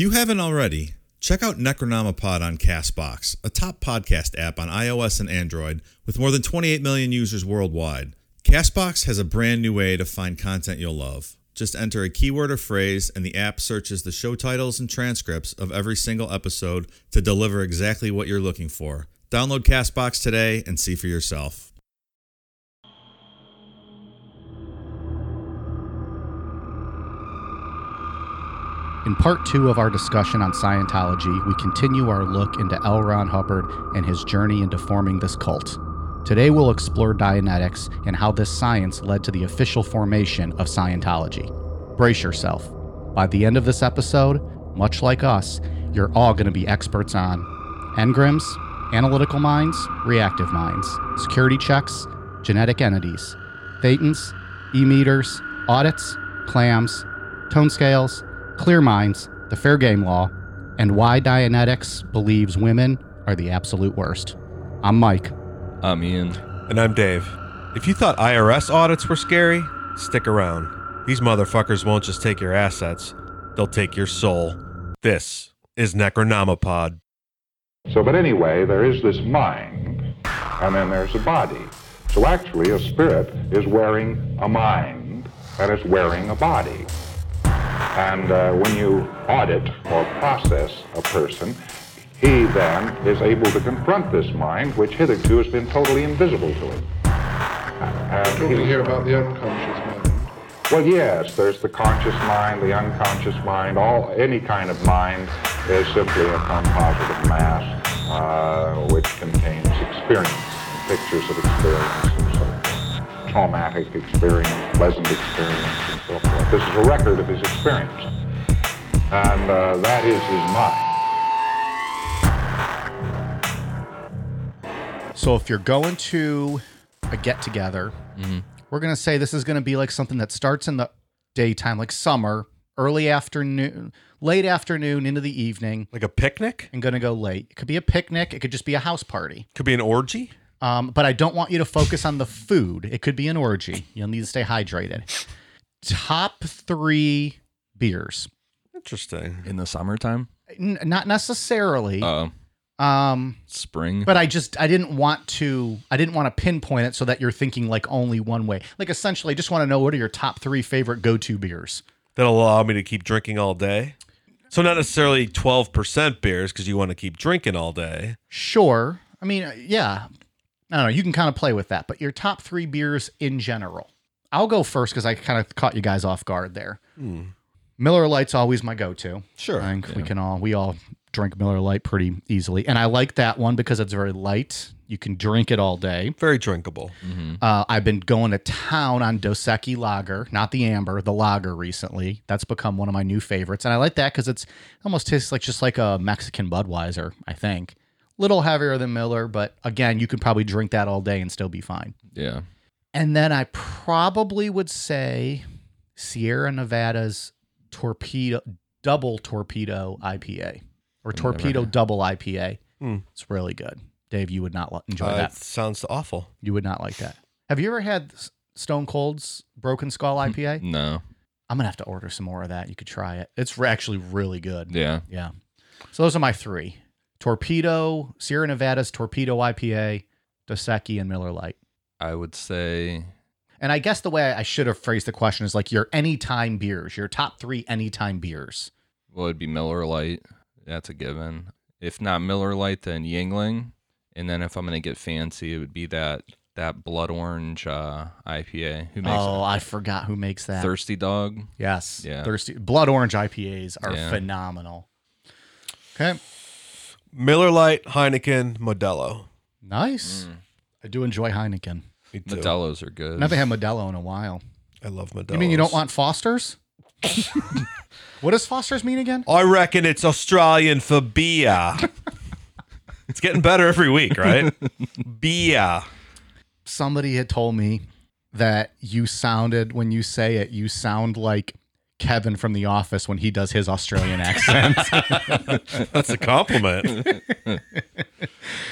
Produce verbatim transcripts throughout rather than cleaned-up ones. you haven't already, check out Necronomipod on Castbox, a top podcast app on iOS and Android with more than twenty-eight million users worldwide. Castbox has a brand new way to find content you'll love. Just enter a keyword or phrase, and the app searches the show titles and transcripts of every single episode to deliver exactly what you're looking for. Download Castbox today and see for yourself. In part two of our discussion on Scientology, we continue our look into L. Ron Hubbard and his journey into forming this cult. Today we'll explore Dianetics and how this science led to the official formation of Scientology. Brace yourself. By the end of this episode, much like us, you're all going to be experts on engrams, analytical minds, reactive minds, security checks, genetic entities, thetans, E-meters, audits, clams, tone scales, clear minds, the Fair Game Law, and why Dianetics believes women are the absolute worst. I'm Mike. I'm Ian. And I'm Dave. If you thought I R S audits were scary, stick around. These motherfuckers won't just take your assets. They'll take your soul. This is Necronomipod. So, but anyway, there is this mind, and then there's a body. So actually, a spirit is wearing a mind, and it's wearing a body. And uh, when you audit or process a person, he then is able to confront this mind, which hitherto has been totally invisible to him. And we hear about the unconscious mind. Well, yes, there's the conscious mind, the unconscious mind. All any kind of mind is simply a composite mass uh, which contains experience, pictures of experience, and so forth. Traumatic experience, pleasant experience, and so forth. This is a record of his experience, and uh, that is his mind. So if you're going to a get-together, mm-hmm. we're going to say this is going to be like something that starts in the daytime, like summer, early afternoon, late afternoon, into the evening. Like a picnic? And going to go late. It could be a picnic. It could just be a house party. Could be an orgy? Um, but I don't want you to focus on the food. It could be an orgy. You'll need to stay hydrated. Top three beers. Interesting. In the summertime? N- not necessarily. Oh. Um, Spring. But I just, I didn't want to, I didn't want to pinpoint it so that you're thinking like only one way. Like essentially, I just want to know what are your top three favorite go-to beers? That'll allow me to keep drinking all day. So not necessarily twelve percent beers because you want to keep drinking all day. Sure. I mean, yeah. I don't know. You can kind of play with that, but your top three beers in general. I'll go first because I kind of caught you guys off guard there. Mm. Miller Lite's always my go-to. Sure, I think yeah. we can all we all drink Miller Lite pretty easily, and I like that one because it's very light. You can drink it all day. Very drinkable. Mm-hmm. Uh, I've been going to town on Dos Equis Lager, not the amber, the lager recently. That's become one of my new favorites, and I like that because it's almost tastes like just like a Mexican Budweiser, I think. Little heavier than Miller, but again, you could probably drink that all day and still be fine. Yeah. And then I probably would say Sierra Nevada's torpedo double torpedo I P A or torpedo Never. double I P A. Mm. It's really good. Dave, you would not lo- enjoy uh, that. Sounds awful. You would not like that. Have you ever had Stone Cold's Broken Skull I P A? No. I'm gonna have to order some more of that. You could try it. It's actually really good. Yeah. Yeah. So those are my three. Torpedo, Sierra Nevada's Torpedo I P A, Dos Equis, and Miller Lite. I would say... And I guess the way I should have phrased the question is like your anytime beers, your top three anytime beers. Well, it'd be Miller Lite. That's a given. If not Miller Lite, then Yingling. And then if I'm going to get fancy, it would be that that blood orange uh, I P A. Who makes oh, that? I forgot who makes that. Thirsty Dog. Yes. Yeah. Thirsty Blood orange I P As are yeah. phenomenal. Okay. Miller Lite, Heineken, Modelo. Nice. Mm. I do enjoy Heineken. Me too. Modelos are good. I haven't had Modelo in a while. I love Modelos. You mean you don't want Foster's? What does Foster's mean again? I reckon it's Australian for beer. It's getting better every week, right? Beer. Somebody had told me that you sounded, when you say it, you sound like Kevin from The Office when he does his Australian accent. That's a compliment.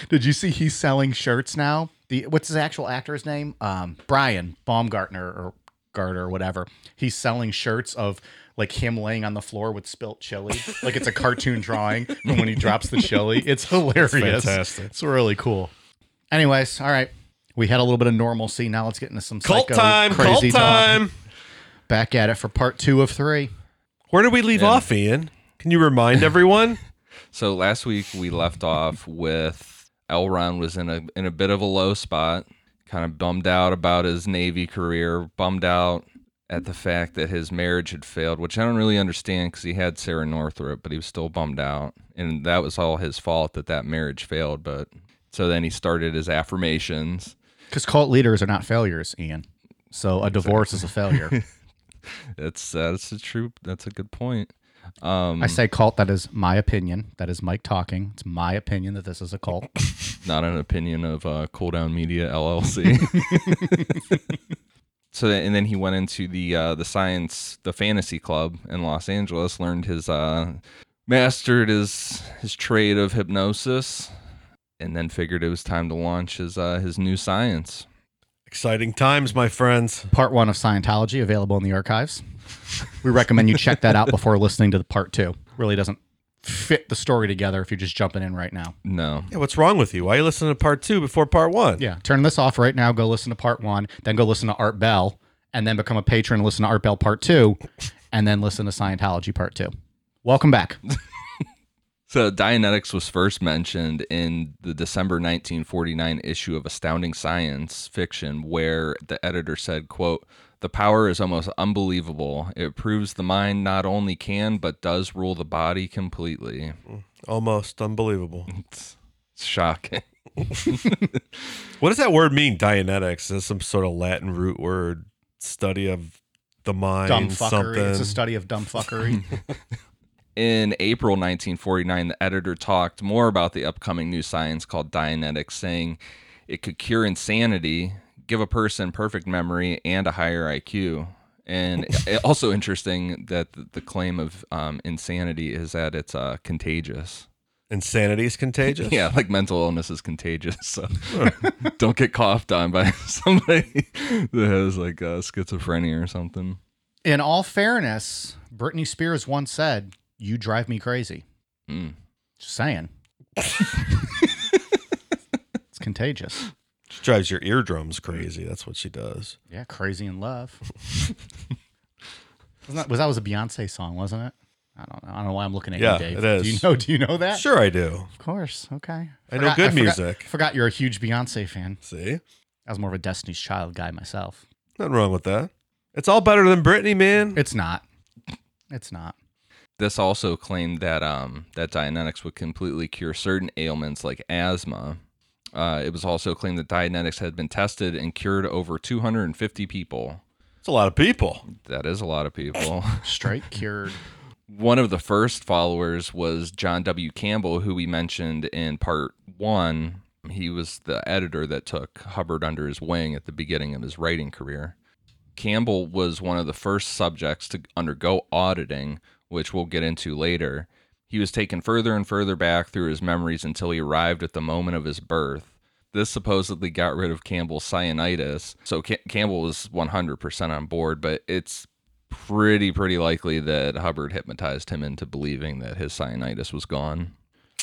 Did you see he's selling shirts now? The what's his actual actor's name? Um, Brian Baumgartner or Garter or whatever. He's selling shirts of like him laying on the floor with spilt chili. Like it's a cartoon drawing from when he drops the chili. It's hilarious. It's fantastic. It's really cool. Anyways, all right. We had a little bit of normalcy. Now let's get into some cult psycho, time. Crazy cult time. Talk. Back at it for part two of three. Where did we leave yeah. off, Ian? Can you remind everyone? So last week we left off with L. Ron was in a in a bit of a low spot, kind of bummed out about his Navy career, bummed out at the fact that his marriage had failed, which I don't really understand because he had Sarah Northrup, but he was still bummed out. And that was all his fault that that marriage failed. But so then he started his affirmations. Because cult leaders are not failures, Ian. So a divorce is a failure. That's uh, that's a true. That's a good point. Um, I say cult. That is my opinion. That is Mike talking. It's my opinion that this is a cult. Not an opinion of uh, Cool Down Media L L C. So and then he went into the uh, the science, the fantasy club in Los Angeles. Learned his uh, mastered his his trade of hypnosis, and then figured it was time to launch his uh, his new science. Exciting times, my friends. Part one of Scientology, available in the archives. We recommend you check that out before listening to the part two. Really doesn't fit the story together if you're just jumping in right now. No. Yeah, what's wrong with you? Why are you listening to part two before part one? Yeah, turn this off right now, go listen to part one, then go listen to Art Bell, and then become a patron, listen to Art Bell part two, and then listen to Scientology part two. Welcome back. So Dianetics was first mentioned in the December nineteen forty-nine issue of Astounding Science Fiction, where the editor said, quote, "The power is almost unbelievable. It proves the mind not only can, but does rule the body completely." Almost unbelievable. It's shocking. What does that word mean, Dianetics? Is some sort of Latin root word, study of the mind? Dumb fuckery. Something. It's a study of dumb fuckery. In April nineteen forty-nine, the editor talked more about the upcoming new science called Dianetics, saying it could cure insanity, give a person perfect memory, and a higher I Q. And also interesting that the claim of um, insanity is that it's uh, contagious. Insanity is contagious? Yeah, like mental illness is contagious. So don't get coughed on by somebody that has like uh, schizophrenia or something. In all fairness, Britney Spears once said, "You drive me crazy." Mm. Just saying. It's contagious. She drives your eardrums crazy. That's what she does. Yeah, crazy in love. Wasn't that, was that was a Beyonce song, wasn't it? I don't know. I don't know why I'm looking at yeah, you, Dave. It is. Do you know? Do you know that? Sure, I do. Of course. Okay. I forgot, know good I forgot, music. Forgot you're a huge Beyonce fan. See, I was more of a Destiny's Child guy myself. Nothing wrong with that. It's all better than Britney, man. It's not. It's not. This also claimed that um, that Dianetics would completely cure certain ailments like asthma. Uh, it was also claimed that Dianetics had been tested and cured over two hundred fifty people. That's a lot of people. That is a lot of people. Straight cured. One of the first followers was John W. Campbell, who we mentioned in part one. He was the editor that took Hubbard under his wing at the beginning of his writing career. Campbell was one of the first subjects to undergo auditing, which we'll get into later. He was taken further and further back through his memories until he arrived at the moment of his birth. This supposedly got rid of Campbell's cyanitis, so Cam- Campbell was one hundred percent on board, but it's pretty, pretty likely that Hubbard hypnotized him into believing that his cyanitis was gone.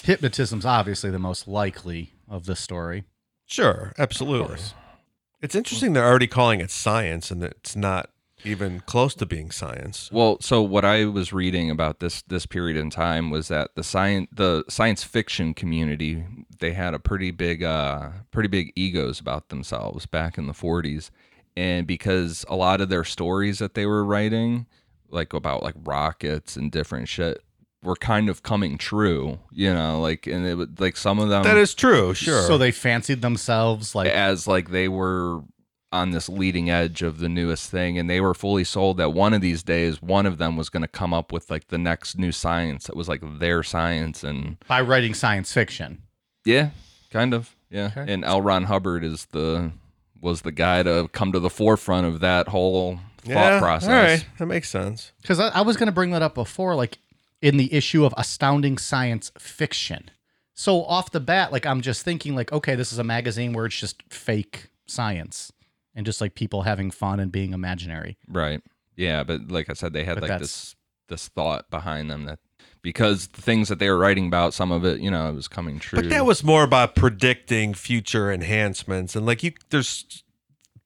Hypnotism's obviously the most likely of this story. Sure, absolutely. It's interesting they're already calling it science and that it's not even close to being science. Well, so what I was reading about this this period in time was that the science the science fiction community, they had a pretty big uh pretty big egos about themselves back in the forties, and because a lot of their stories that they were writing, like about like rockets and different shit, were kind of coming true, you know, like, and it would, like some of them that is true, sure. So they fancied themselves like as like they were on this leading edge of the newest thing, and they were fully sold that one of these days one of them was going to come up with like the next new science that was like their science, and by writing science fiction. Yeah, kind of. Yeah. Okay. And L. Ron Hubbard is the was the guy to come to the forefront of that whole thought yeah, process. All right, that makes sense. Because I, I was going to bring that up before, like in the issue of Astounding Science Fiction. So off the bat, like I'm just thinking like, okay, this is a magazine where it's just fake science. And just like people having fun and being imaginary. Right. Yeah. But like I said, they had but like this this thought behind them that because the things that they were writing about, some of it, you know, it was coming true. But that was more about predicting future enhancements. And like you, there's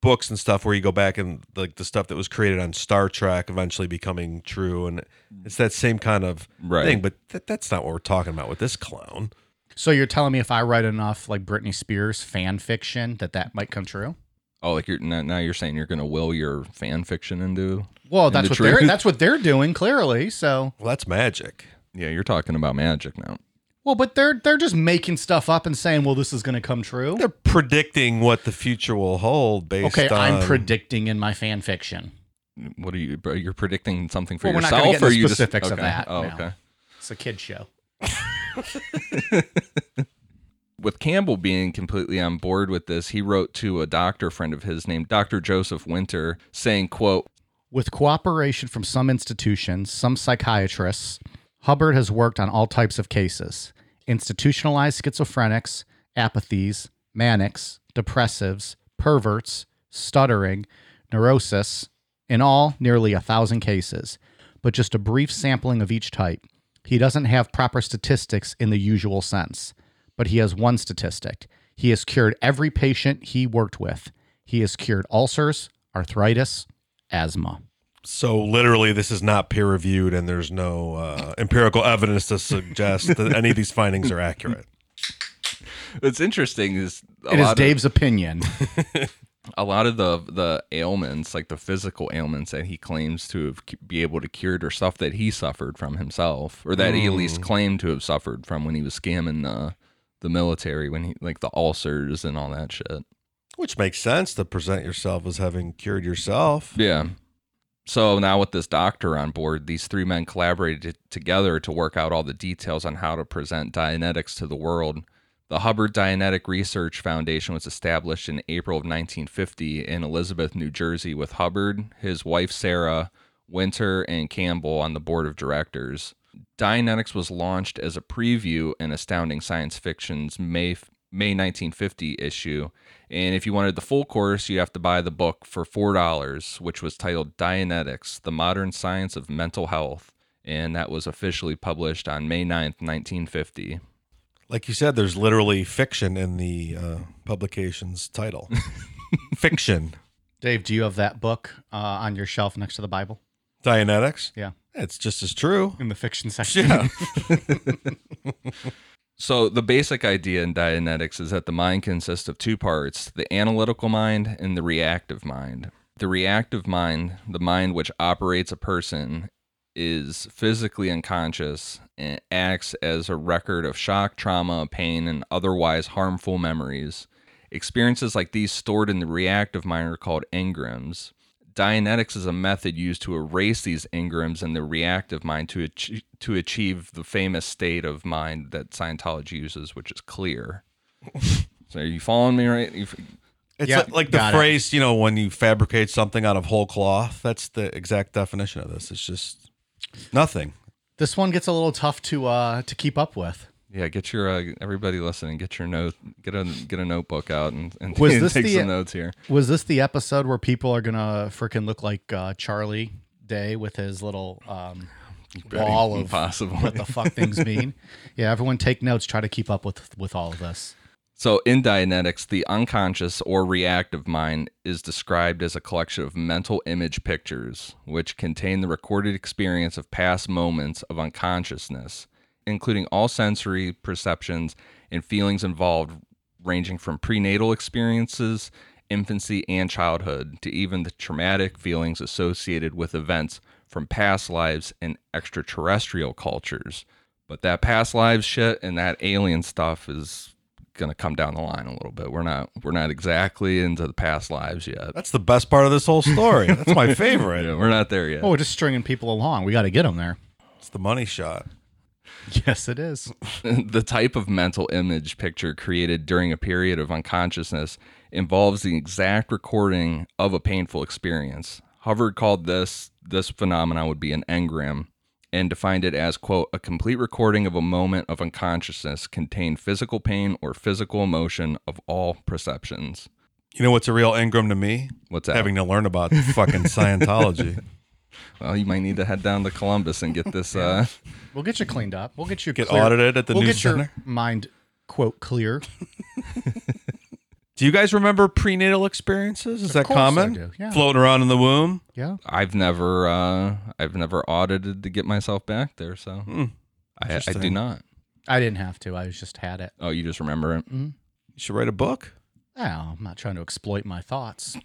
books and stuff where you go back and like the stuff that was created on Star Trek eventually becoming true. And it's that same kind of right. thing, but th- that's not what we're talking about with this clown. So you're telling me if I write enough like Britney Spears fan fiction that that might come true? Oh, like you're now you're saying you're going to will your fan fiction into well, that's into what truth? they're that's what they're doing clearly. So well, that's magic. Yeah, you're talking about magic now. Well, but they're they're just making stuff up and saying, well, this is going to come true. They're predicting what the future will hold based okay, on... Okay, I'm predicting in my fan fiction. What are you... You're predicting something for well, yourself? We're not going to get into specifics just... okay. of that. Oh, no. Okay. It's a kid's show. With Campbell being completely on board with this, he wrote to a doctor friend of his named Doctor Joseph Winter saying, quote, with cooperation from some institutions, some psychiatrists... Hubbard has worked on all types of cases, institutionalized schizophrenics, apathies, manics, depressives, perverts, stuttering, neurosis, in all nearly a thousand cases, but just a brief sampling of each type. He doesn't have proper statistics in the usual sense, but he has one statistic. He has cured every patient he worked with. He has cured ulcers, arthritis, asthma. So literally, this is not peer-reviewed, and there's no uh, empirical evidence to suggest that any of these findings are accurate. What's interesting is... A it lot is Dave's of, opinion. A lot of the, the ailments, like the physical ailments that he claims to have be able to cure, or stuff that he suffered from himself, or that mm. he at least claimed to have suffered from when he was scamming the, the military, when he like the ulcers and all that shit. Which makes sense to present yourself as having cured yourself. Yeah. So now with this doctor on board, these three men collaborated together to work out all the details on how to present Dianetics to the world. The Hubbard Dianetic Research Foundation was established in April of nineteen fifty in Elizabeth, New Jersey, with Hubbard, his wife Sarah, Winter, and Campbell on the board of directors. Dianetics was launched as a preview in Astounding Science Fiction's May May nineteen fifty issue, and if you wanted the full course, you have to buy the book for four dollars, which was titled Dianetics, The Modern Science of Mental Health, and that was officially published on May ninth, nineteen fifty. Like you said, there's literally fiction in the uh, publication's title. Fiction. Dave, do you have that book uh, on your shelf next to the Bible? Dianetics? Yeah. It's just as true. In the fiction section. Yeah. So the basic idea in Dianetics is that the mind consists of two parts, the analytical mind and the reactive mind. The reactive mind, the mind which operates a person, is physically unconscious and acts as a record of shock, trauma, pain, and otherwise harmful memories. Experiences like these stored in the reactive mind are called engrams. Dianetics is a method used to erase these engrams in the reactive mind to ach- to achieve the famous state of mind that Scientology uses, which is clear. So are you following me, right? You've... It's yep, like the phrase, it. you know, when you fabricate something out of whole cloth, that's the exact definition of this. It's just nothing. This one gets a little tough to uh, to keep up with. Yeah, get your uh, everybody listening. Get your note. Get a get a notebook out and, and, was and this take the, some notes here. Was this the episode where people are gonna freaking look like uh, Charlie Day with his little um, ball of impossible. What the fuck things mean? Yeah, everyone take notes. Try to keep up with with all of this. So in Dianetics, the unconscious or reactive mind is described as a collection of mental image pictures, which contain the recorded experience of past moments of unconsciousness, including all sensory perceptions and feelings involved, ranging from prenatal experiences, infancy, and childhood, to even the traumatic feelings associated with events from past lives and extraterrestrial cultures. But that past lives shit and that alien stuff is going to come down the line a little bit. We're not we're not exactly into the past lives yet. That's the best part of this whole story. That's my favorite. Yeah, we're not there yet. Well, we're just stringing people along. We got to get them there. It's the money shot. Yes, it is. The type of mental image picture created during a period of unconsciousness involves the exact recording of a painful experience. Hubbard called this, this phenomenon would be an engram, and defined it as, quote, a complete recording of a moment of unconsciousness contained physical pain or physical emotion of all perceptions. You know what's a real engram to me? What's that? Having to learn about fucking Scientology. Well, you might need to head down to Columbus and get this. Uh, we'll get you cleaned up. We'll get you get clear. Audited at the we'll news center. We'll get your mind, quote, clear. Do you guys remember prenatal experiences? Is of that common? I do. Yeah. Floating around in the womb? Yeah. I've never, uh, I've never audited to get myself back there, so mm. I, I do not. I didn't have to. I was just had it. Oh, you just remember it. Mm-hmm. You should write a book. Oh, I'm not trying to exploit my thoughts.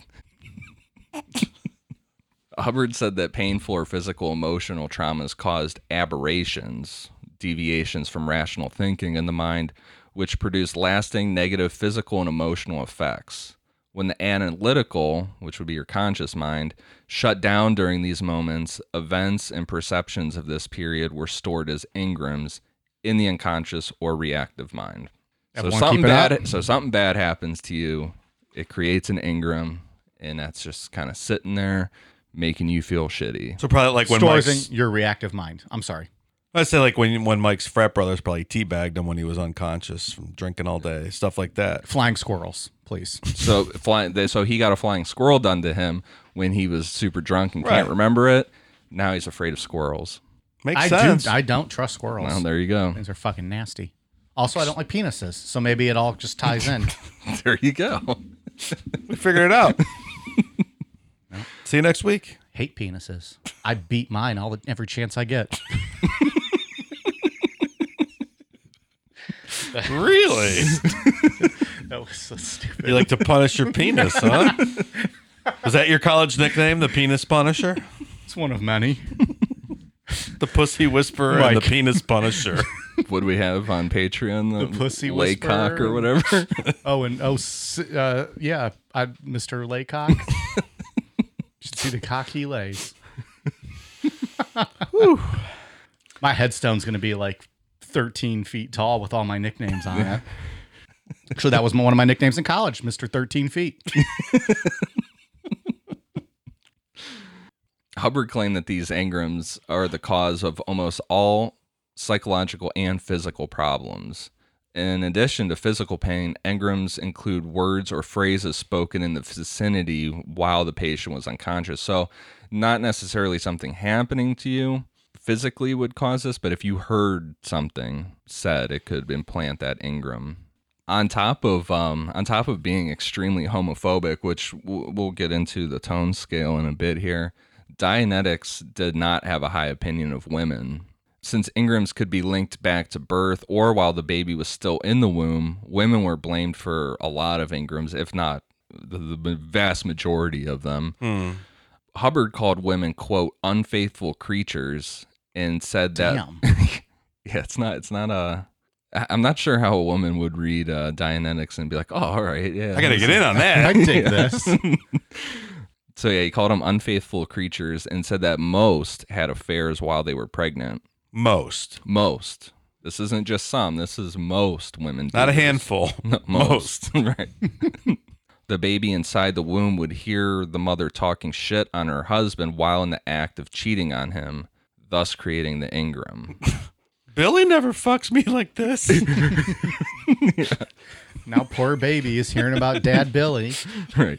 Hubbard said that painful or physical emotional traumas caused aberrations, deviations from rational thinking in the mind, which produce lasting negative physical and emotional effects. When the analytical, which would be your conscious mind, shut down during these moments, events and perceptions of this period were stored as ingrams in the unconscious or reactive mind. So something, bad, so something bad happens to you, it creates an ingram, and that's just kind of sitting there making you feel shitty. So probably like when Stores Mike's... in your reactive mind. I'm sorry. I'd say like when when Mike's frat brothers probably teabagged him when he was unconscious from drinking all day, stuff like that. Flying squirrels, please. So flying. So he got a flying squirrel done to him when he was super drunk and right. can't remember it. Now he's afraid of squirrels. Makes I sense. Do, I don't trust squirrels. Well, there you go. Things are fucking nasty. Also, I don't like penises, so maybe it all just ties in. There you go. We figured it out. Well, see you next week. Hate penises. I beat mine all every chance I get. Really? That was so stupid. You like to punish your penis, huh? Was that your college nickname, the Penis Punisher? It's one of many. The Pussy Whisperer Mike. And the Penis Punisher. What do we have on Patreon? The, the Pussy Laycock Whisperer. Or whatever. Oh, and oh, uh, yeah, I, Mister Laycock. You should see the cock he lays. My headstone's going to be like thirteen feet tall with all my nicknames on it. Actually, that was one of my nicknames in college, Mister thirteen Feet. Hubbard claimed that these engrams are the cause of almost all psychological and physical problems. In addition to physical pain, engrams include words or phrases spoken in the vicinity while the patient was unconscious. So not necessarily something happening to you physically would cause this, but if you heard something said, it could implant that engram. On top of um, on top of being extremely homophobic, which w- we'll get into the tone scale in a bit here, Dianetics did not have a high opinion of women. Since ingrams could be linked back to birth or while the baby was still in the womb, women were blamed for a lot of ingrams, if not the, the vast majority of them. Mm. Hubbard called women, quote, unfaithful creatures, and said that... Damn. Yeah, it's not, it's not a... I'm not sure how a woman would read uh, Dianetics and be like, oh, all right, yeah. I gotta get in on that. I can take this. So yeah, he called them unfaithful creatures and said that most had affairs while they were pregnant. Most. Most. This isn't just some. This is most women. Not a handful. No, most. most. Right. The baby inside the womb would hear the mother talking shit on her husband while in the act of cheating on him, thus creating the ingram. Billy never fucks me like this. Yeah. Now poor baby is hearing about Dad Billy. Right.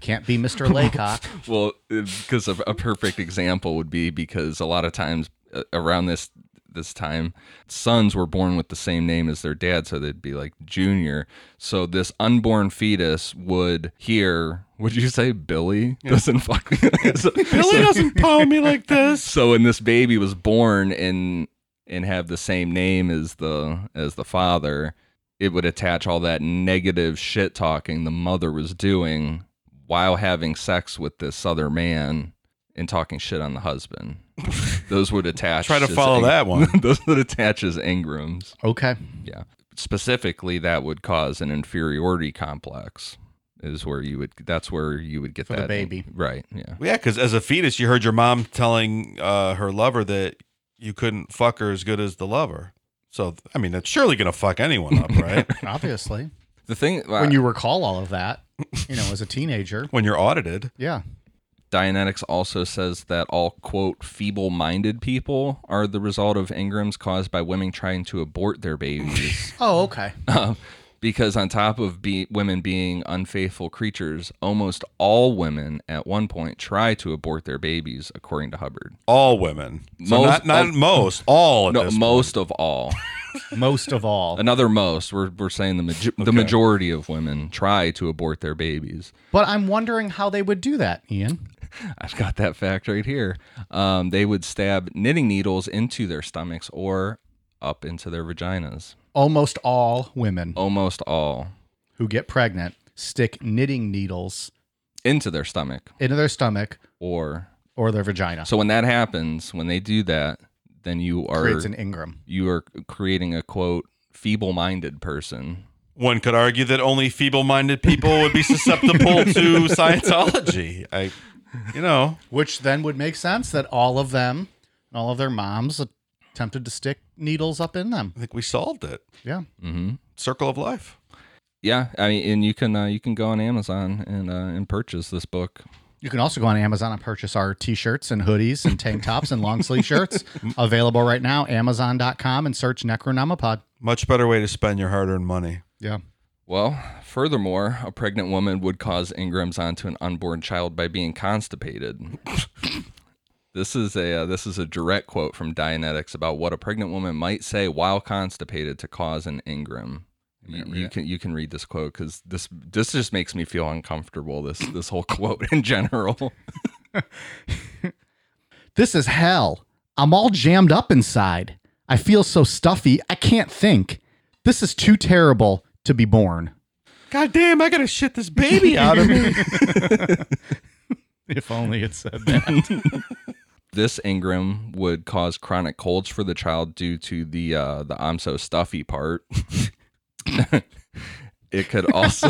Can't be Mister Laycock. Well, because a perfect example would be because a lot of times around this this time, sons were born with the same name as their dad, so they'd be like Junior. So this unborn fetus would hear, would you say Billy yeah. doesn't fuck me? so, Billy so, doesn't pound me like this. So when this baby was born and and have the same name as the as the father, it would attach all that negative shit talking the mother was doing while having sex with this other man and talking shit on the husband. Those would attach. Try to follow ing- that one. Those would attach as ingrams. Okay. Yeah. Specifically, that would cause an inferiority complex. Is where you would. That's where you would get For that the baby. In- right. Yeah. Well, yeah, because as a fetus, you heard your mom telling uh, her lover that you couldn't fuck her as good as the lover. So I mean, that's surely gonna fuck anyone up, right? Obviously. The thing well, when you recall all of that, you know, as a teenager, when you're audited, yeah. Dianetics also says that all, quote, feeble-minded people are the result of ingrams caused by women trying to abort their babies. Oh, okay. Uh, because on top of be- women being unfaithful creatures, almost all women at one point try to abort their babies, according to Hubbard. All women. So most, not not uh, most, all of no, this most point. of all. Most of all. Another most. We're we're saying the majo- okay. the majority of women try to abort their babies. But I'm wondering how they would do that, Ian. I've got that fact right here. Um, they would stab knitting needles into their stomachs or up into their vaginas. Almost all women. Almost all. Who get pregnant stick knitting needles into their stomach. Into their stomach. Or or their vagina. So when that happens, when they do that, then you are creates an Ingram. You are creating a quote feeble-minded person. One could argue that only feeble-minded people would be susceptible to Scientology. I, you know, which then would make sense that all of them, all of their moms, attempted to stick needles up in them. I think we solved it. Yeah. Mm-hmm. Circle of life. Yeah, I mean, and you can uh, you can go on Amazon and uh, and purchase this book. You can also go on Amazon and purchase our T-shirts and hoodies and tank tops and long sleeve shirts available right now, amazon dot com, and search Necronomipod. Much better way to spend your hard-earned money. Yeah. Well, furthermore, a pregnant woman would cause ingrams onto an unborn child by being constipated. This is a uh, this is a direct quote from Dianetics about what a pregnant woman might say while constipated to cause an ingram. You, you can you can read this quote because this this just makes me feel uncomfortable. This this whole quote in general. This is hell. I'm all jammed up inside. I feel so stuffy. I can't think. This is too terrible to be born. God damn! I gotta shit this baby out of me. If only it said that. This ingram would cause chronic colds for the child due to the uh, the I'm so stuffy part. It could also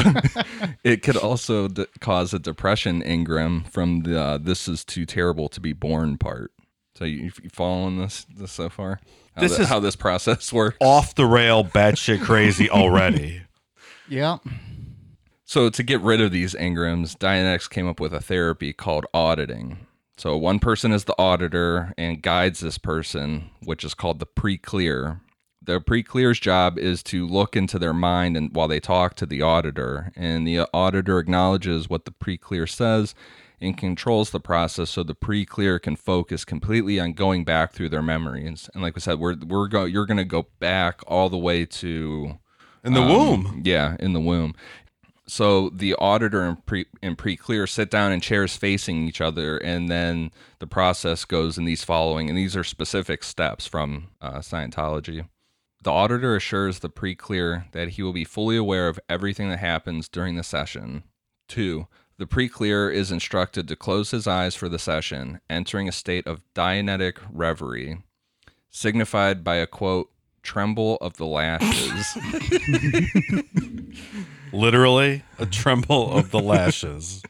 it could also de- cause a depression ingram from the uh, this is too terrible to be born part. So you, you following this this so far? How this the, is how this process works. Off the rail, batshit crazy already. Yeah. So to get rid of these ingrams, Dianetics came up with a therapy called auditing. So one person is the auditor and guides this person, which is called the pre-clear. The pre-clear's job is to look into their mind and while they talk to the auditor, and the auditor acknowledges what the pre-clear says and controls the process so the pre-clear can focus completely on going back through their memories. And like we said, we're we're go, you're going to go back all the way to in the um, womb. Yeah, in the womb. So the auditor and pre and pre-clear sit down in chairs facing each other, and then the process goes in these following, and these are specific steps from uh, Scientology. The auditor assures the pre-clear that he will be fully aware of everything that happens during the session. Two, the pre-clear is instructed to close his eyes for the session, entering a state of Dianetic reverie, signified by a, quote, tremble of the lashes. Literally, a tremble of the lashes.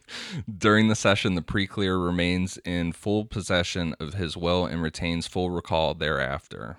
During the session, the pre-clear remains in full possession of his will and retains full recall thereafter.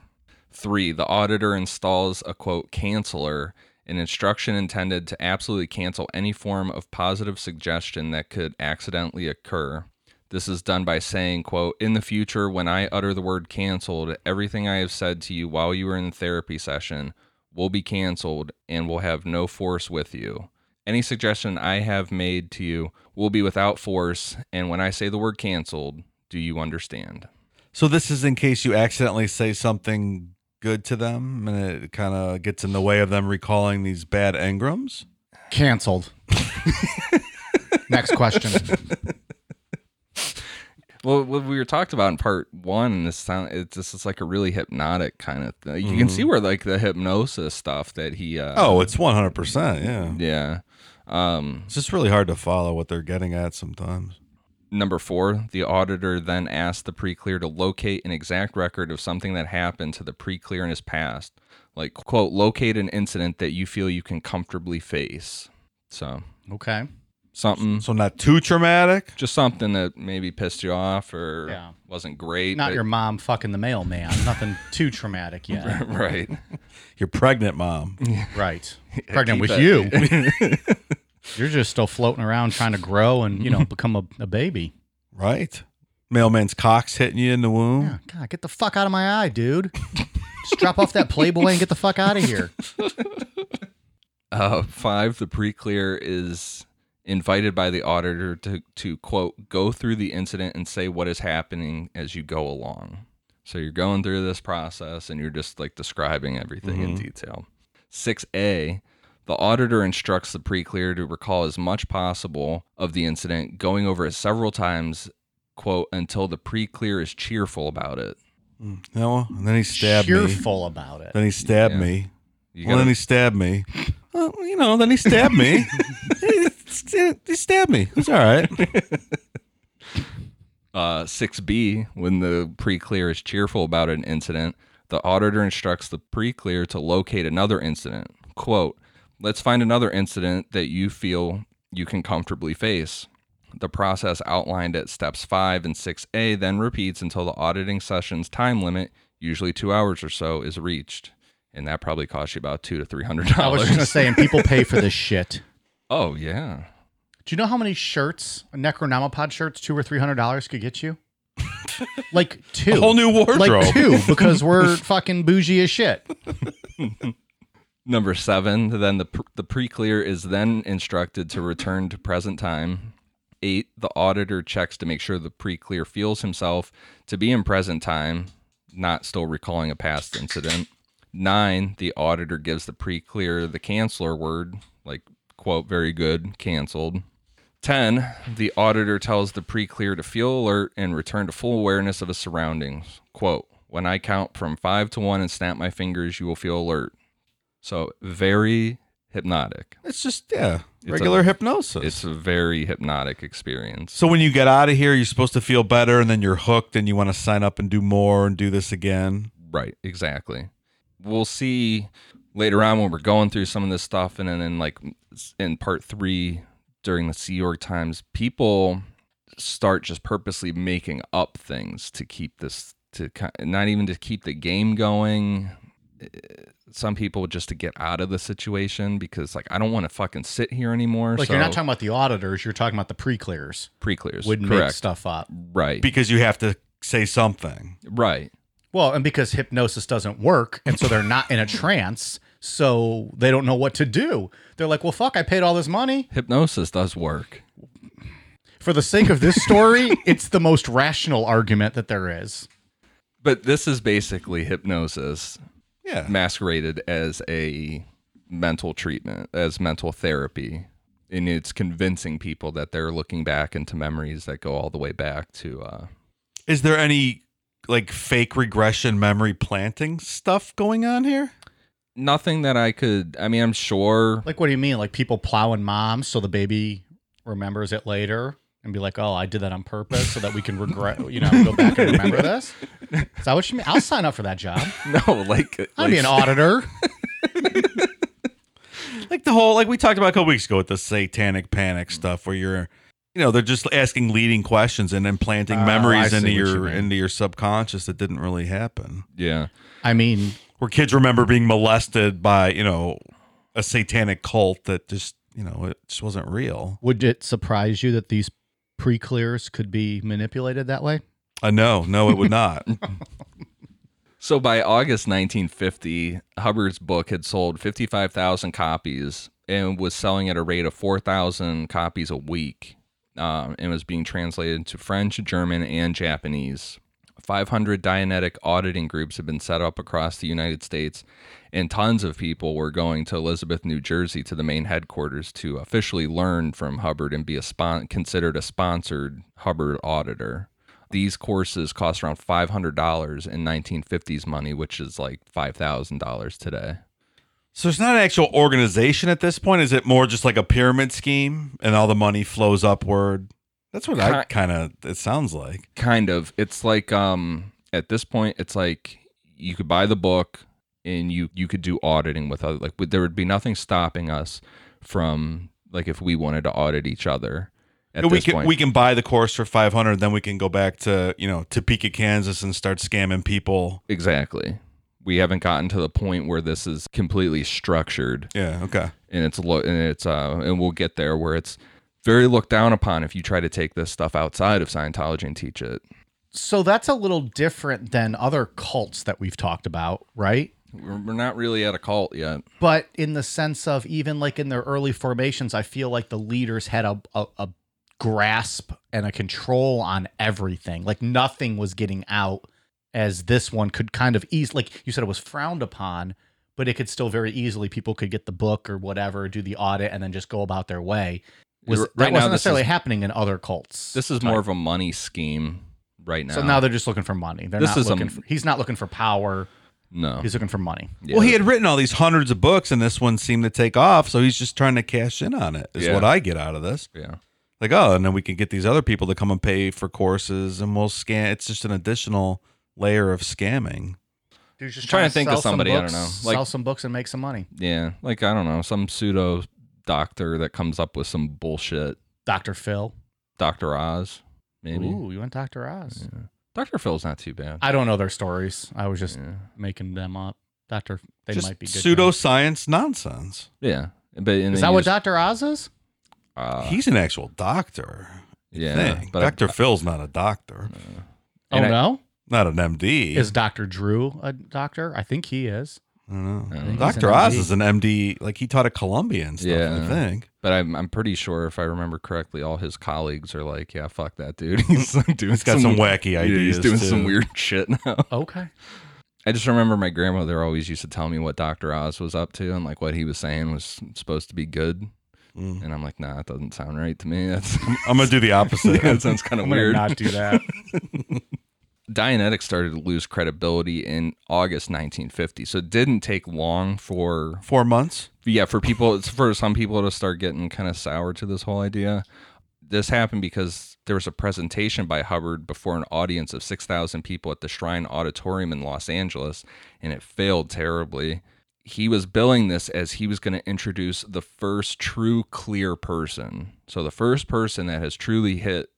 Three, the auditor installs a, quote, canceler, an instruction intended to absolutely cancel any form of positive suggestion that could accidentally occur. This is done by saying, quote, in the future, when I utter the word canceled, everything I have said to you while you were in the therapy session will be canceled and will have no force with you. Any suggestion I have made to you will be without force, and when I say the word canceled, do you understand? So this is in case you accidentally say something good to them and it kind of gets in the way of them recalling these bad engrams. Canceled. Next question. Well, what we were talked about in part one, this sound it's just it's like a really hypnotic kind of thing. You mm-hmm. can see where like the hypnosis stuff that he uh, oh it's one hundred percent. Yeah. Yeah. Um it's just really hard to follow what they're getting at sometimes. Number four, the auditor then asks the pre-clear to locate an exact record of something that happened to the pre-clear in his past. Like, quote, locate an incident that you feel you can comfortably face. So, okay. Something. So not too traumatic? Just something that maybe pissed you off or yeah. wasn't great. Not but, your mom fucking the mailman. Nothing too traumatic yet. Right. Your pregnant mom. Right. Pregnant with that. You. You're just still floating around trying to grow and, you know, become a, a baby. Right. Mailman's cock's hitting you in the womb. Yeah, God, get the fuck out of my eye, dude. Just drop off that Playboy and get the fuck out of here. Uh, five, the pre-clear is invited by the auditor to, to, quote, go through the incident and say what is happening as you go along. So you're going through this process and you're just like describing everything mm-hmm. in detail. six A, the auditor instructs the pre-clear to recall as much possible of the incident, going over it several times, quote, until the pre-clear is cheerful about it. No, and then he stabbed cheerful me. Cheerful about it. Then he stabbed yeah. me. Well, gotta... then he stabbed me. Well, you know, then he stabbed me. He stabbed me. It's all right. Uh, six B, when the pre-clear is cheerful about an incident, the auditor instructs the pre-clear to locate another incident. Quote, let's find another incident that you feel you can comfortably face. The process outlined at steps five and six A then repeats until the auditing session's time limit, usually two hours or so, is reached. And that probably costs you about two to three hundred dollars. I was just going to say, and people pay for this shit. Oh, yeah. Do you know how many shirts, Necronomipod shirts, two or three hundred dollars could get you? Like two. A whole new wardrobe. Like two, because we're fucking bougie as shit. Number seven, then the, the pre-clear is then instructed to return to present time. Eight, the auditor checks to make sure the pre-clear feels himself to be in present time, not still recalling a past incident. Nine, the auditor gives the pre-clear the canceler word, like, quote, very good, canceled. Ten, the auditor tells the pre-clear to feel alert and return to full awareness of his surroundings. Quote, when I count from five to one and snap my fingers, you will feel alert. So very hypnotic. It's just, yeah, it's regular a, hypnosis. It's a very hypnotic experience. So when you get out of here, you're supposed to feel better, and then you're hooked, and you want to sign up and do more and do this again. Right, exactly. We'll see later on when we're going through some of this stuff, and then in like in part three during the Sea Org times, people start just purposely making up things to keep this, to not even to keep the game going. Some people just to get out of the situation because, like, I don't want to fucking sit here anymore. Like, so you're not talking about the auditors, you're talking about the pre-clears. Pre-clears, wouldn't correct. Make stuff up, right? Because you have to say something, right? Well, and because hypnosis doesn't work, and so they're not in a trance, so they don't know what to do. They're like, well, fuck, I paid all this money. Hypnosis does work. For the sake of this story, it's the most rational argument that there is. But this is basically hypnosis yeah. masqueraded as a mental treatment, as mental therapy. And it's convincing people that they're looking back into memories that go all the way back to... Uh, is there any... like fake regression memory planting stuff going on here? Nothing that I could, I mean, I'm sure. Like, what do you mean? Like people plowing moms so the baby remembers it later and be like, oh, I did that on purpose so that we can regret, you know, go back and remember this. Is that what you mean? I'll sign up for that job. No, like. I'll like, be an auditor. Like the whole, like we talked about a couple weeks ago with the satanic panic stuff where you're, you know, they're just asking leading questions and then planting uh, memories into your you into your subconscious that didn't really happen. Yeah. I mean, where kids remember being molested by, you know, a satanic cult that just, you know, it just wasn't real. Would it surprise you that these pre-clears could be manipulated that way? Uh, no, no, it would not. So by August nineteen fifty, Hubbard's book had sold fifty-five thousand copies and was selling at a rate of four thousand copies a week. Um, and was being translated into French, German, and Japanese. five hundred Dianetic auditing groups had been set up across the United States, and tons of people were going to Elizabeth, New Jersey, to the main headquarters to officially learn from Hubbard and be a spon- considered a sponsored Hubbard auditor. These courses cost around five hundred dollars in nineteen fifties money, which is like five thousand dollars today. So it's not an actual organization at this point? Is it more just like a pyramid scheme and all the money flows upward? That's what I kind of, it sounds like. Kind of. It's like, um, at this point, it's like you could buy the book and you, you could do auditing with other, like there would be nothing stopping us from, like if we wanted to audit each other. At we, this can, point. we can buy the course for five hundred, then we can go back to, you know, Topeka, Kansas and start scamming people. Exactly. We haven't gotten to the point where this is completely structured. Yeah, okay. And it's lo- and it's uh and we'll get there where it's very looked down upon if you try to take this stuff outside of Scientology and teach it. So that's a little different than other cults that we've talked about, right? We're, we're not really at a cult yet. But in the sense of even like in their early formations, I feel like the leaders had a a, a grasp and a control on everything. Like nothing was getting out, as this one could kind of ease. Like you said, it was frowned upon, but it could still very easily, people could get the book or whatever, do the audit, and then just go about their way. Was, right that now, wasn't necessarily is, happening in other cults. This is type. more of a money scheme right now. So now they're just looking for money. They're this not is looking a, for, he's not looking for power. No. He's looking for money. Yeah. Well, he had written all these hundreds of books, and this one seemed to take off, so he's just trying to cash in on it, is yeah. what I get out of this. Yeah. Like, oh, and then we can get these other people to come and pay for courses, and we'll scan. It's just an additional layer of scamming. Dude, just trying, trying to think of somebody, books, I don't know. Like, sell some books and make some money. Yeah. Like, I don't know, some pseudo doctor that comes up with some bullshit. Doctor Phil. Doctor Oz, maybe. Ooh, you want Doctor Oz. Yeah. Doctor Phil's not too bad. I don't know their stories. I was just yeah. making them up. Doctor, they just might be good. Pseudoscience nonsense. Yeah. But is that what just, Doctor Oz is? Uh, He's an actual doctor. Yeah. But Doctor I, Phil's not a doctor. Uh, oh, I, no? Not an M D. Is Doctor Drew a doctor? I think he is. I don't know. I don't Doctor Oz is an M D. Like, he taught at Columbia and stuff, yeah, I think. But I'm I'm pretty sure, if I remember correctly, all his colleagues are like, yeah, fuck that dude. He's like doing he's got some, some wacky ideas. Yeah, he's doing too. some weird shit now. Okay. I just remember my grandmother always used to tell me what Doctor Oz was up to, and like what he was saying was supposed to be good. Mm. And I'm like, nah, that doesn't sound right to me. That's I'm, I'm going to do the opposite. Yeah, that sounds kind of weird. I'm going to not do that. Dianetics started to lose credibility in August nineteen fifty, so it didn't take long for four months. Yeah, for people, it's for some people to start getting kind of sour to this whole idea. This happened because there was a presentation by Hubbard before an audience of six thousand people at the Shrine Auditorium in Los Angeles, and it failed terribly. He was billing this as he was going to introduce the first true clear person. So the first person that has truly hit,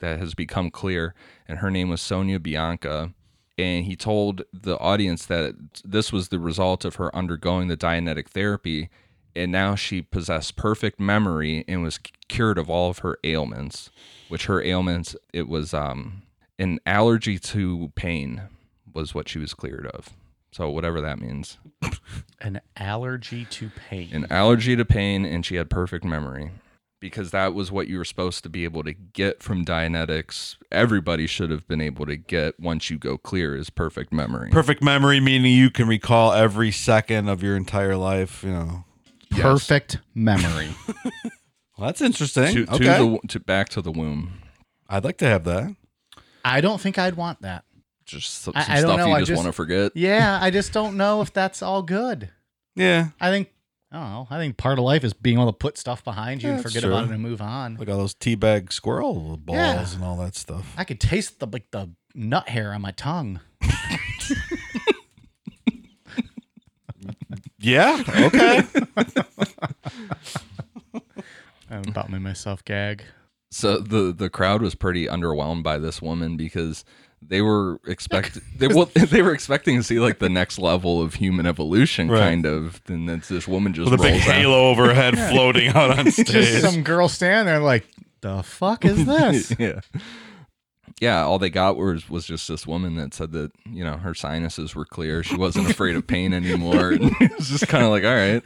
that has become clear, and her name was Sonia Bianca. And he told the audience that this was the result of her undergoing the Dianetic therapy, and now she possessed perfect memory and was cured of all of her ailments, which her ailments, it was um, an allergy to pain was what she was cleared of. So whatever that means. An allergy to pain. An allergy to pain, and she had perfect memory. Because that was what you were supposed to be able to get from Dianetics. Everybody should have been able to get, once you go clear, is perfect memory. Perfect memory meaning you can recall every second of your entire life, you know. Yes. Perfect memory. Well, that's interesting. To, okay. to the, to, back to the womb. I'd like to have that. I don't think I'd want that. Just some I, I stuff know. you just, just want to forget. Yeah, I just don't know if that's all good. Yeah. I think, I don't know, I think part of life is being able to put stuff behind you yeah, and forget true. about it and move on. Like all those teabag squirrel balls yeah. and all that stuff. I could taste the like the nut hair on my tongue. Yeah, okay. I about made myself gag. So the, the crowd was pretty underwhelmed by this woman because... They were expect they well, they were expecting to see like the next level of human evolution, right. kind of, and that's this woman just with a big halo out. overhead floating out on stage. Just some girl standing there like, the fuck is this? yeah, yeah. All they got was was just this woman that said that, you know, her sinuses were clear. She wasn't afraid of pain anymore. And it was just kind of like, all right,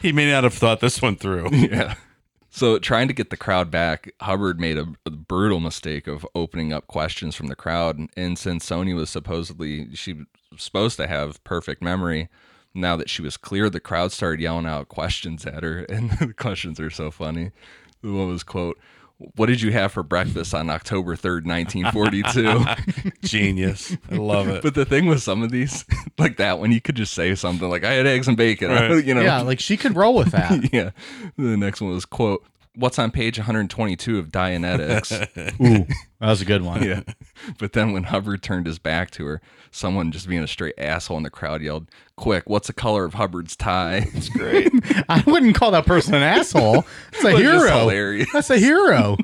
he may not have thought this one through. Yeah. So trying to get the crowd back, Hubbard made a, a brutal mistake of opening up questions from the crowd. And, and since Sonia was supposedly, she was supposed to have perfect memory, now that she was clear, the crowd started yelling out questions at her. And the questions are so funny. The one was, quote, "What did you have for breakfast on October third, nineteen forty-two? Genius. I love it. But the thing with some of these, like that one, you could just say something like, I had eggs and bacon. Right. You know? Yeah, like she could roll with that. Yeah. The next one was, quote, "What's on page one hundred twenty-two of Dianetics?" Ooh, that was a good one. Yeah. But then when Hubbard turned his back to her, someone just being a straight asshole in the crowd yelled, "Quick, what's the color of Hubbard's tie?" It's great. I wouldn't call that person an asshole. It's a hero. That's a hero.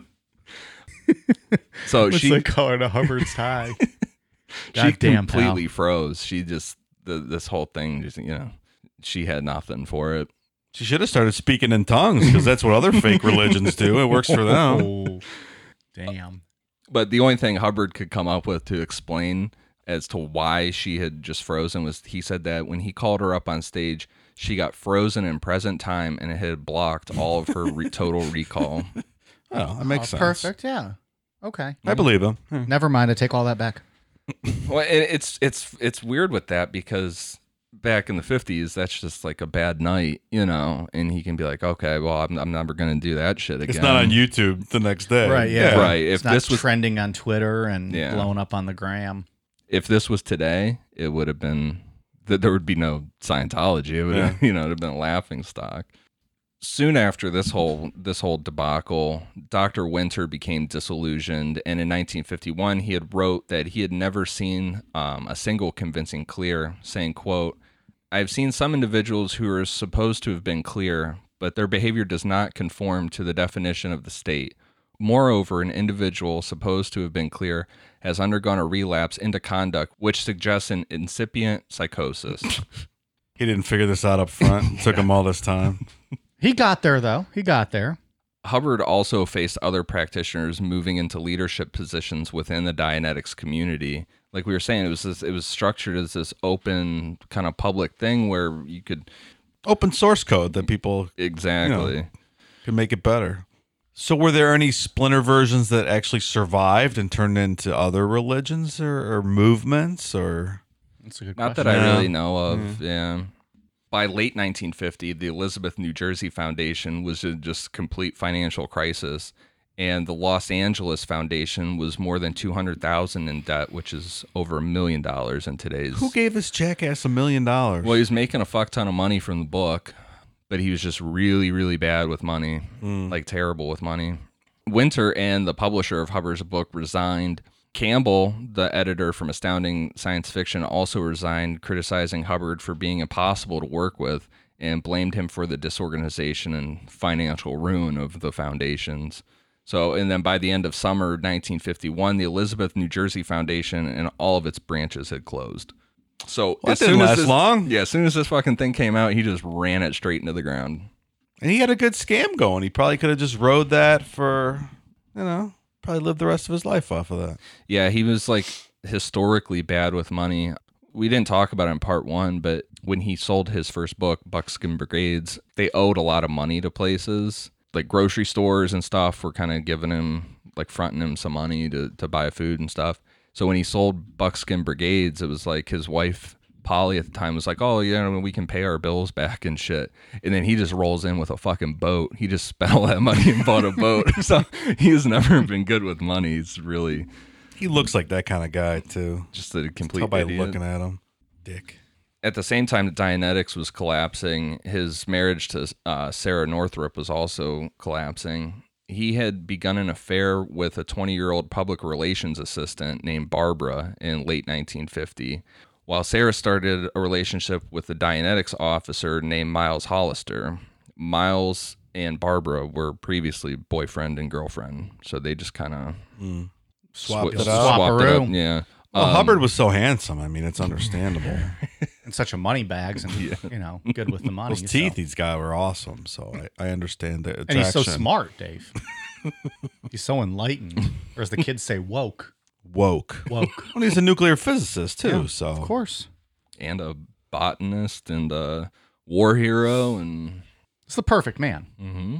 So what's she, the color of Hubbard's tie? God she damn, completely pal. froze. She just, the, this whole thing, just, you know, she had nothing for it. She should have started speaking in tongues, because that's what other fake religions do. It works for them. Oh, damn. But the only thing Hubbard could come up with to explain as to why she had just frozen was he said that when he called her up on stage, she got frozen in present time and it had blocked all of her re- total recall. Oh, that makes oh, sense. Perfect. Yeah. Okay. I believe him. Never mind. I take all that back. Well, it, it's it's it's weird with that because back in the fifties, that's just like a bad night, you know, and he can be like, okay, well, I'm, I'm never going to do that shit again. It's not on YouTube the next day. Right. Yeah. yeah. Right. If it's not this was trending on Twitter and yeah. blowing up on the gram. If this was today, it would have been that there would be no Scientology. It would yeah. have, you know, it would have been a laughing stock. Soon after this whole this whole debacle, Doctor Winter became disillusioned, and in nineteen fifty-one, he had wrote that he had never seen um, a single convincing clear, saying, quote, "I've seen some individuals who are supposed to have been clear, but their behavior does not conform to the definition of the state. Moreover, an individual supposed to have been clear has undergone a relapse into conduct, which suggests an incipient psychosis." He didn't figure this out up front. It took him all this time. He got there, though. He got there. Hubbard also faced other practitioners moving into leadership positions within the Dianetics community. Like we were saying, it was this, it was structured as this open kind of public thing where you could... Open source code that people... Exactly. You know, could make it better. So were there any splinter versions that actually survived and turned into other religions or, or movements? Or That's a good Not question. that I yeah. really know of, mm-hmm. yeah. By late nineteen fifty, the Elizabeth, New Jersey Foundation was in just complete financial crisis, and the Los Angeles Foundation was more than two hundred thousand dollars in debt, which is over a million dollars in today's... Who gave this jackass a million dollars? Well, he was making a fuck ton of money from the book, but he was just really, really bad with money, mm. like terrible with money. Winter and the publisher of Hubbard's book resigned. Campbell, the editor from Astounding Science Fiction, also resigned, criticizing Hubbard for being impossible to work with and blamed him for the disorganization and financial ruin of the foundations. So, and then by the end of summer nineteen fifty-one, the Elizabeth, New Jersey Foundation and all of its branches had closed. So well, as that didn't soon last as this, long. Yeah, as soon as this fucking thing came out, he just ran it straight into the ground. And he had a good scam going. He probably could have just rode that for, you know. Probably lived the rest of his life off of that. Yeah, he was like historically bad with money. We didn't talk about it in part one, but when he sold his first book, Buckskin Brigades, they owed a lot of money to places. Like grocery stores and stuff were kind of giving him, like fronting him some money to, to buy food and stuff. So when he sold Buckskin Brigades, it was like his wife, Polly, at the time was like, oh, you know, we can pay our bills back and shit. And then he just rolls in with a fucking boat. He just spent all that money and bought a boat. So he's never been good with money. It's really... He looks like that kind of guy, too. Just a complete just by idiot. Looking at him. Dick. At the same time that Dianetics was collapsing, his marriage to uh, Sarah Northrup was also collapsing. He had begun an affair with a twenty-year-old public relations assistant named Barbara in late nineteen fifty, while Sarah started a relationship with a Dianetics officer named Miles Hollister. Miles and Barbara were previously boyfriend and girlfriend, so they just kind of mm. swapped, sw- it, up. swapped it up. Yeah. Well, um, Hubbard was so handsome. I mean, it's understandable. And such a money bags, and yeah. you know, good with the money. Those teeth these guys were awesome, so I, I understand the attraction. And he's so smart, Dave. He's so enlightened, or as the kids say, woke. Woke. Woke. Well, he's a nuclear physicist, too, yeah, so. Of course. And a botanist and a war hero. And it's the perfect man. Mm-hmm.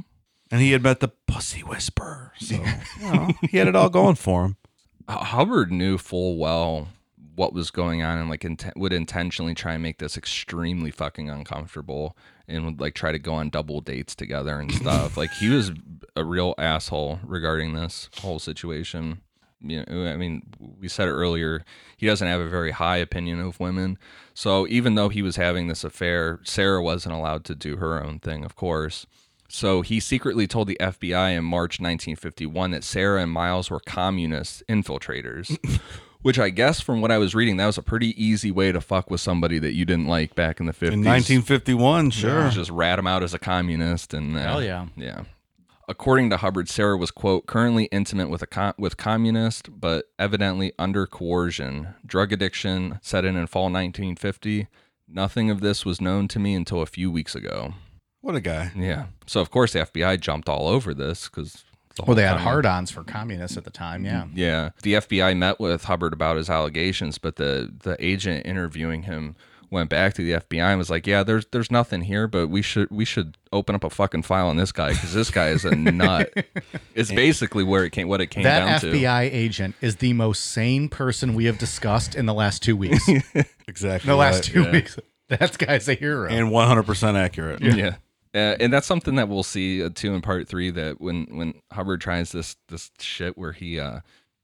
And he had met the pussy whisperer, so you know, he had it all going for him. Hubbard knew full well what was going on and like int- would intentionally try and make this extremely fucking uncomfortable and would like try to go on double dates together and stuff. Like he was a real asshole regarding this whole situation. You know, I mean, we said it earlier, he doesn't have a very high opinion of women. So even though he was having this affair, Sarah wasn't allowed to do her own thing, of course. So he secretly told the F B I in March nineteen fifty-one that Sarah and Miles were communist infiltrators, which I guess from what I was reading, that was a pretty easy way to fuck with somebody that you didn't like back in the fifties. In nineteen fifty-one, sure. Yeah, just rat him out as a communist. And uh, hell yeah. Yeah. According to Hubbard, Sarah was, quote, currently intimate with a com- with communist, but evidently under coercion. Drug addiction set in in fall nineteen fifty. Nothing of this was known to me until a few weeks ago. What a guy. Yeah. So, of course, the F B I jumped all over this because The well, they had time. hard-ons for communists at the time, yeah. Yeah. The F B I met with Hubbard about his allegations, but the, the agent interviewing him went back to the F B I and was like, yeah, there's there's nothing here, but we should we should open up a fucking file on this guy because this guy is a nut. It's basically where it came, what it came that down F B I to. That F B I agent is the most sane person we have discussed in the last two weeks. Exactly. The right. last two yeah. weeks. That guy's a hero. And one hundred percent accurate. Yeah. yeah. Uh, and that's something that we'll see uh, too in part three. That when, when Hubbard tries this this shit where he uh,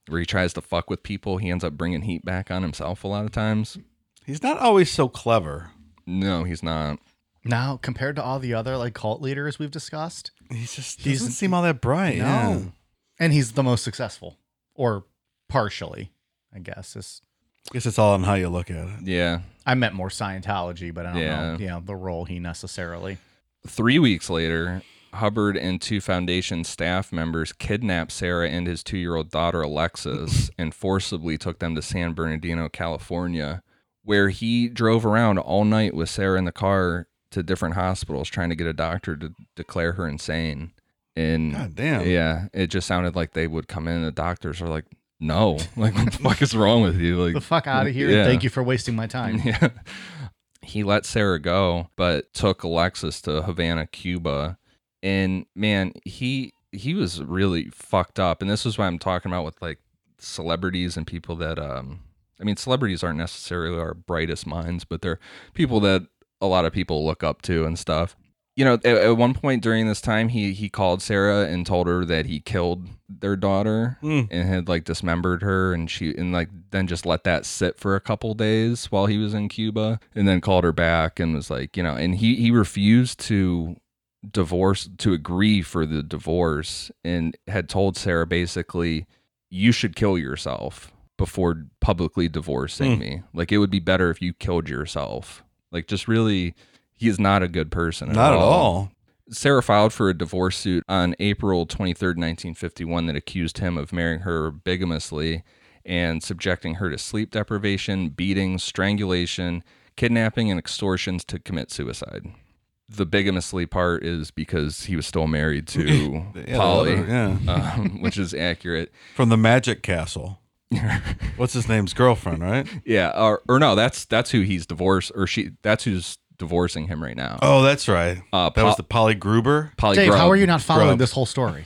where he tries to fuck with people, he ends up bringing heat back on himself a lot of times. He's not always so clever. No, he's not. Now, compared to all the other like cult leaders we've discussed, he's just he doesn't seem all that bright. No, yeah. And he's the most successful, or partially, I guess. It's, I guess it's all on how you look at it. Yeah, I meant more Scientology, but I don't yeah. know, you know, the role he necessarily. Three weeks later, Hubbard and two Foundation staff members kidnapped Sarah and his two-year-old daughter, Alexis, and forcibly took them to San Bernardino, California, where he drove around all night with Sarah in the car to different hospitals trying to get a doctor to declare her insane. And God damn. Yeah, it just sounded like they would come in and the doctors are like, no, like, what the fuck is wrong with you? Like, the fuck out of here. Yeah. Thank you for wasting my time. Yeah. He let Sarah go, but took Alexis to Havana, Cuba. And man, he he was really fucked up. And this is what I'm talking about with like celebrities and people that, um, I mean, celebrities aren't necessarily our brightest minds, but they're people that a lot of people look up to and stuff. You know, at, at one point during this time, he he called Sarah and told her that he killed their daughter mm. and had like dismembered her, and she and like then just let that sit for a couple days while he was in Cuba, and then called her back and was like, you know, and he he refused to divorce to agree for the divorce, and had told Sarah basically, you should kill yourself before publicly divorcing mm. me. Like, it would be better if you killed yourself. Like, just really. He is not a good person. Not at all. Sarah filed for a divorce suit on April twenty-third, nineteen fifty-one that accused him of marrying her bigamously and subjecting her to sleep deprivation, beatings, strangulation, kidnapping, and extortions to commit suicide. The bigamously part is because he was still married to yeah, Polly, yeah. um, which is accurate. From the Magic Castle. What's his name's girlfriend, right? Yeah, or, or no, that's that's who he's divorced, or she. That's who's... divorcing him right now. Oh, that's right. Uh, that po- was the Polly Gruber. Polly Dave, Grub. How are you not following Grub. This whole story?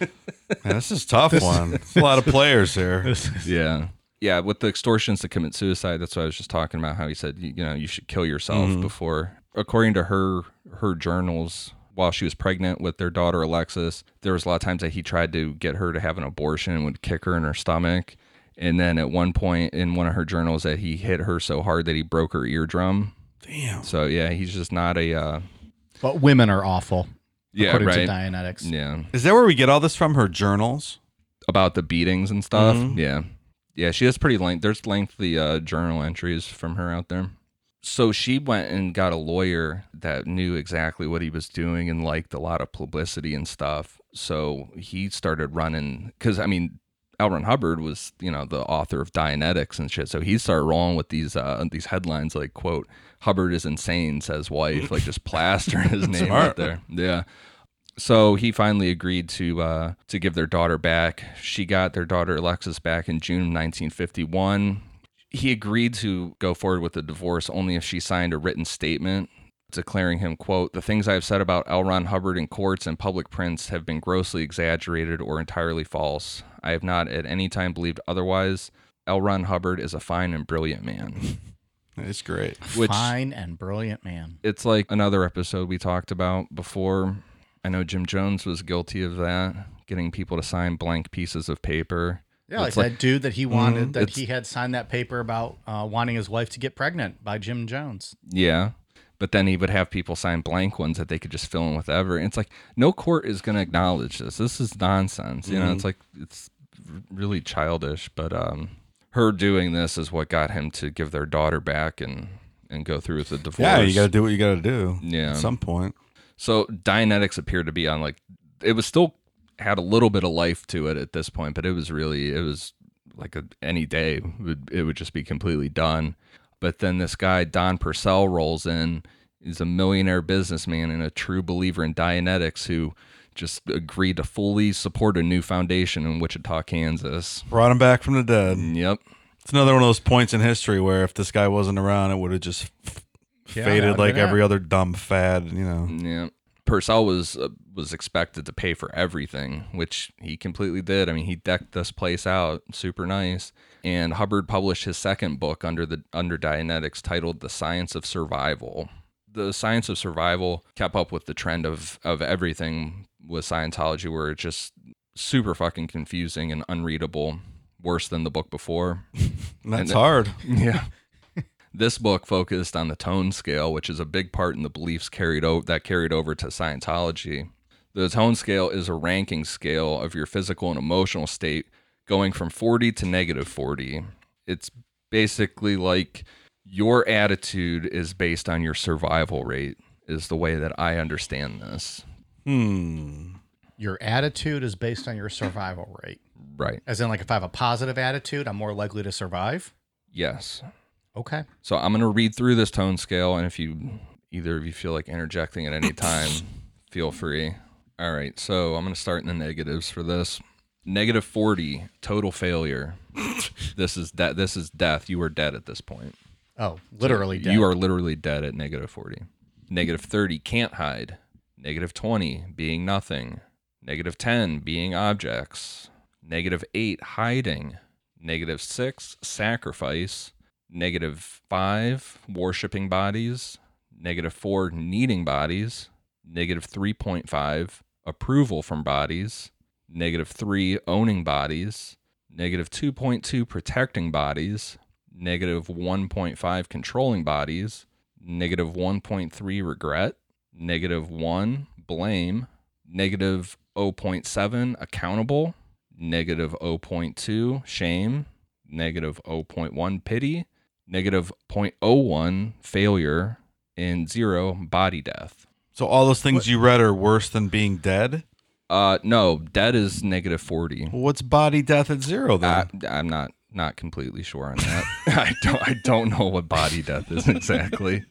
Man, this is a tough this, one. It's a lot of players here. Is, yeah. Yeah, with the extortions to commit suicide, that's what I was just talking about, how he said, you, you know, you should kill yourself mm-hmm. before. According to her her journals, while she was pregnant with their daughter, Alexis, there was a lot of times that he tried to get her to have an abortion and would kick her in her stomach. And then at one point in one of her journals that he hit her so hard that he broke her eardrum. Damn. So yeah, he's just not a. Uh... But women are awful. Yeah, according right. to Dianetics. Yeah. Is that where we get all this from? Her journals about the beatings and stuff. Mm-hmm. Yeah, yeah. She has pretty length. There's lengthy uh, journal entries from her out there. So she went and got a lawyer that knew exactly what he was doing and liked a lot of publicity and stuff. So he started running because I mean. L. Ron Hubbard was, you know, the author of Dianetics and shit. So he started rolling with these uh, these headlines like, quote, Hubbard is insane, says wife, like just plastering his name out there. Yeah. So he finally agreed to uh, to give their daughter back. She got their daughter Alexis back in June nineteen fifty-one. He agreed to go forward with the divorce only if she signed a written statement declaring him, quote, the things I have said about L. Ron Hubbard in courts and public prints have been grossly exaggerated or entirely false. I have not at any time believed otherwise. L. Ron Hubbard is a fine and brilliant man. It's great. Which, fine and brilliant man. It's like another episode we talked about before. I know Jim Jones was guilty of that, getting people to sign blank pieces of paper. Yeah, like, like that dude that he wanted, mm, that he had signed that paper about uh, wanting his wife to get pregnant by Jim Jones. Yeah. But then he would have people sign blank ones that they could just fill in with ever. And it's like, no court is going to acknowledge this. This is nonsense. You mm-hmm. know, it's like, it's really childish. But um, her doing this is what got him to give their daughter back and, and go through with the divorce. Yeah, you got to do what you got to do yeah. at some point. So Dianetics appeared to be on like, it was still had a little bit of life to it at this point, but it was really, it was like a, any day it would, it would just be completely done. But then this guy, Don Purcell, rolls in. He's a millionaire businessman and a true believer in Dianetics who just agreed to fully support a new foundation in Wichita, Kansas. Brought him back from the dead. Yep. It's another one of those points in history where if this guy wasn't around, it would have just yeah, faded like every other dumb fad, you know. Yeah. Purcell was uh, was expected to pay for everything, which he completely did. I mean, he decked this place out super nice. And Hubbard published his second book under the under Dianetics titled The Science of Survival. The Science of Survival kept up with the trend of, of everything with Scientology, where it's just super fucking confusing and unreadable, worse than the book before. That's and, hard. Yeah. This book focused on the tone scale, which is a big part in the beliefs carried o- that carried over to Scientology. The tone scale is a ranking scale of your physical and emotional state going from forty to negative forty. It's basically like your attitude is based on your survival rate, is the way that I understand this. Hmm. Your attitude is based on your survival rate. Right. As in, like, if I have a positive attitude, I'm more likely to survive? Yes. Okay. So I'm going to read through this tone scale, and if you, either of you feel like interjecting at any time, feel free. All right, so I'm going to start in the negatives for this. Negative forty, total failure. This is de- This is death. You are dead at this point. Oh, literally so dead. You are literally dead at negative forty. Negative thirty, can't hide. Negative twenty, being nothing. Negative ten, being objects. Negative eight, hiding. Negative six, sacrifice. Negative five, worshipping bodies. Negative four, needing bodies. Negative three point five, approval from bodies. Negative three, owning bodies. Negative two point two, protecting bodies. Negative one point five, controlling bodies. Negative one point three, regret. Negative one, blame. Negative zero point seven, accountable. Negative zero point two, shame. Negative zero point one, pity. Negative zero point zero one, failure, and zero, body death. So all those things what? you read are worse than being dead? Uh, no, dead is negative forty. Well, what's body death at zero then? I, I'm not not completely sure on that. I don't I don't know what body death is exactly.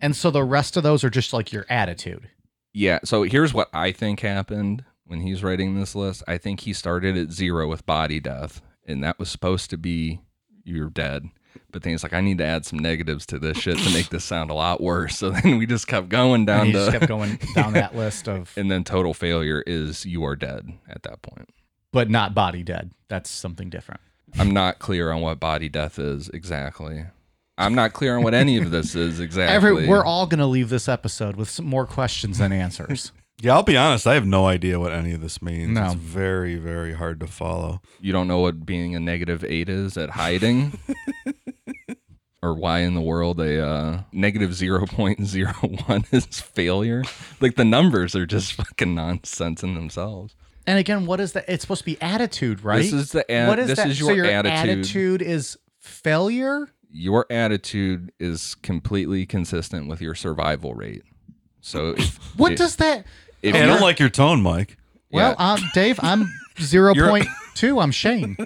And so the rest of those are just like your attitude. Yeah. So here's what I think happened when he's writing this list. I think he started at zero with body death, and that was supposed to be you're dead. But then he's like, I need to add some negatives to this shit to make this sound a lot worse. So then we just kept going down. You just kept going down that list of. And then total failure is you are dead at that point. But not body dead. That's something different. I'm not clear on what body death is exactly. I'm not clear on what any of this is exactly. Every, we're all going to leave this episode with some more questions than answers. Yeah, I'll be honest. I have no idea what any of this means. No. It's very, very hard to follow. You don't know what being a negative eight is at hiding? Or why in the world a uh, negative zero point zero one is failure? Like, the numbers are just fucking nonsense in themselves. And again, what is that? It's supposed to be attitude, right? This is the ad- what is this that? Is your, so your attitude. attitude is failure? Your attitude is completely consistent with your survival rate. So if, what if, does that? If hey, I don't like your tone, Mike. Well, yeah. uh, Dave, I'm zero point two. I'm Shane.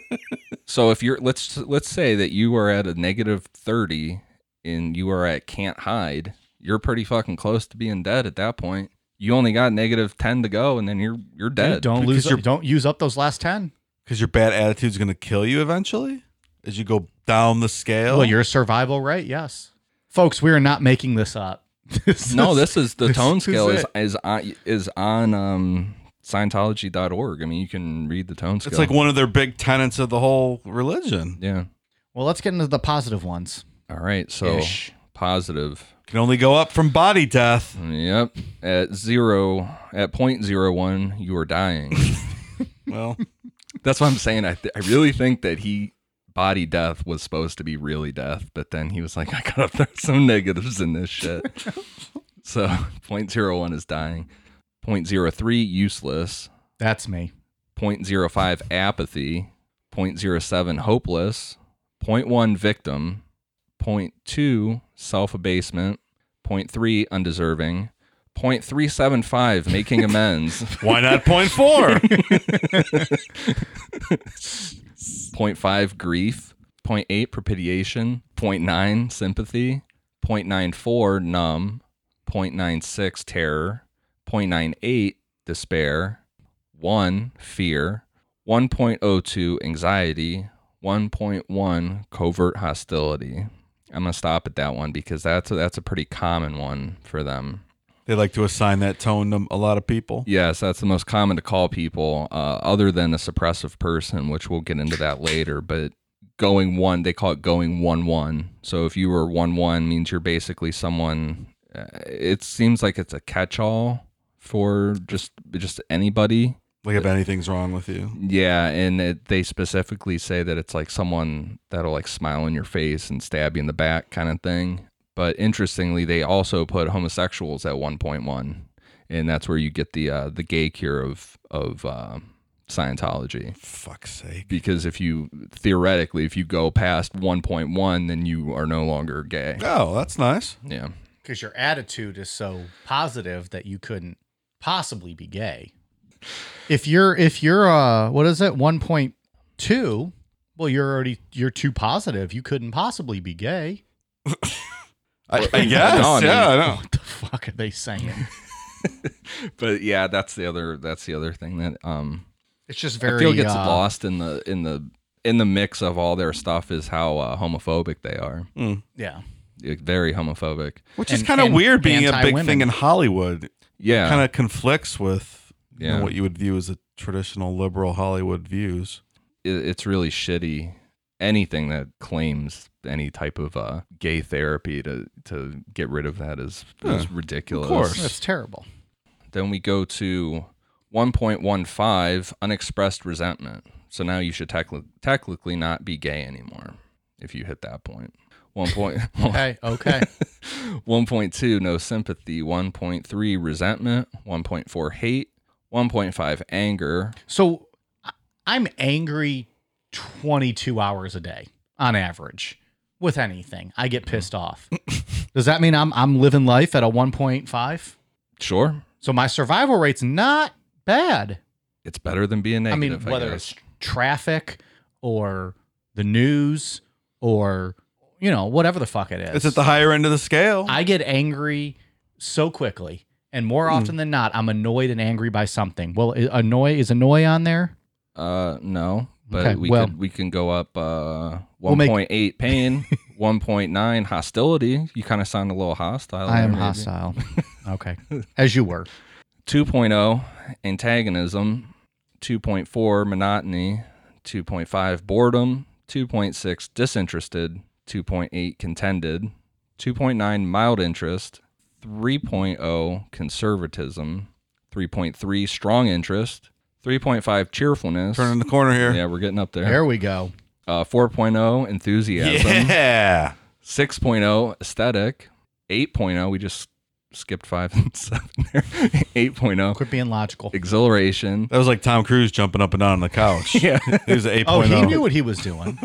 So if you're let's let's say that you are at a negative thirty and you are at can't hide, you're pretty fucking close to being dead at that point. You only got negative ten to go, and then you're you're dead. Dude, don't because lose. Your, don't use up those last ten. Because your bad attitude is going to kill you eventually as you go down the scale. Well, your survival rate, yes, folks. We are not making this up. This no, is, this is the this tone scale is is, is on, is on um, Scientology dot org. I mean, you can read the tone scale. It's like one of their big tenets of the whole religion. Yeah. Well, let's get into the positive ones. All right. So Ish. Positive can only go up from body death. Yep. At zero, at zero point zero one, you are dying. Well, that's what I'm saying. I th- I really think that he. Body death was supposed to be really death, but then he was like, I gotta throw some negatives in this shit. So zero point zero one is dying. zero point zero three, useless. That's me. zero point zero five, apathy. zero point zero seven, hopeless. zero point one, victim. zero point two, self-abasement. zero point three, undeserving. zero point three seven five, making amends. Why not zero point four? zero point five, grief. zero point eight, propitiation. zero point nine, sympathy. zero point nine four, numb. zero point nine six, terror. zero point nine eight, despair, one, fear, one point oh two, anxiety, one point one, covert hostility. I'm going to stop at that one because that's a, that's a pretty common one for them. They like to assign that tone to a lot of people. Yes, that's the most common to call people, uh, other than a suppressive person, which we'll get into that later. But going one, they call it going one one. So if you were one one, means you're basically someone. Uh, it seems like it's a catch-all for just just anybody. Like if anything's wrong with you. Yeah, and it, they specifically say that it's like someone that'll like smile in your face and stab you in the back kind of thing. But interestingly, they also put homosexuals at one point one, and that's where you get the uh, the gay cure of of uh, Scientology. Fuck's sake! Because if you theoretically, if you go past one point one, then you are no longer gay. Oh, that's nice. Yeah, because your attitude is so positive that you couldn't possibly be gay. If you're, if you're, uh, what is it, one point two? Well, you're already, you're too positive. You couldn't possibly be gay. I, I guess. No, I mean, yeah. I know. What the fuck are they saying? But yeah, that's the other. That's the other thing that um, it's just very. I feel it gets uh, lost in the in the in the mix of all their stuff is how uh, homophobic they are. Mm. Yeah. Very homophobic, which and, is kind of weird, being a big thing in Hollywood. Yeah. Kind of conflicts with. Yeah. You know, what you would view as a traditional liberal Hollywood views. It, it's really shitty. Anything that claims any type of uh, gay therapy to, to get rid of that is, yeah. is ridiculous. Of course. That's terrible. Then we go to one point one five, unexpressed resentment. So now you should tec- technically not be gay anymore if you hit that point. One point, okay, okay. one point two, no sympathy. one point three, resentment. one point four, hate. one point five, anger. So I'm angry twenty-two hours a day on average with anything. I get pissed off. Does that mean I'm I'm living life at a one point five? Sure. So my survival rate's not bad. It's better than being negative. I mean, whether I it's traffic or the news or, you know, whatever the fuck it is. It's at the higher end of the scale. I get angry so quickly. And more often than not, I'm annoyed and angry by something. Well, annoy is annoy on there? Uh, no, but okay, we well, could, we can go up uh, one point eight we'll make... pain, one point nine hostility. You kind of sound a little hostile. I there, am maybe. Hostile. Okay, as you were. two point oh antagonism, two point four monotony, two point five boredom, two point six disinterested, two point eight contended, two point nine mild interest. three point oh conservatism, three point three strong interest, three point five cheerfulness. Turning the corner here. Yeah, we're getting up there. There we go. Uh, four point oh enthusiasm. Yeah. six point oh aesthetic. eight point oh we just skipped five and seven there. eight point oh Quit being logical. Exhilaration. That was like Tom Cruise jumping up and down on the couch. Yeah. It was an eight point oh Oh, he knew what he was doing.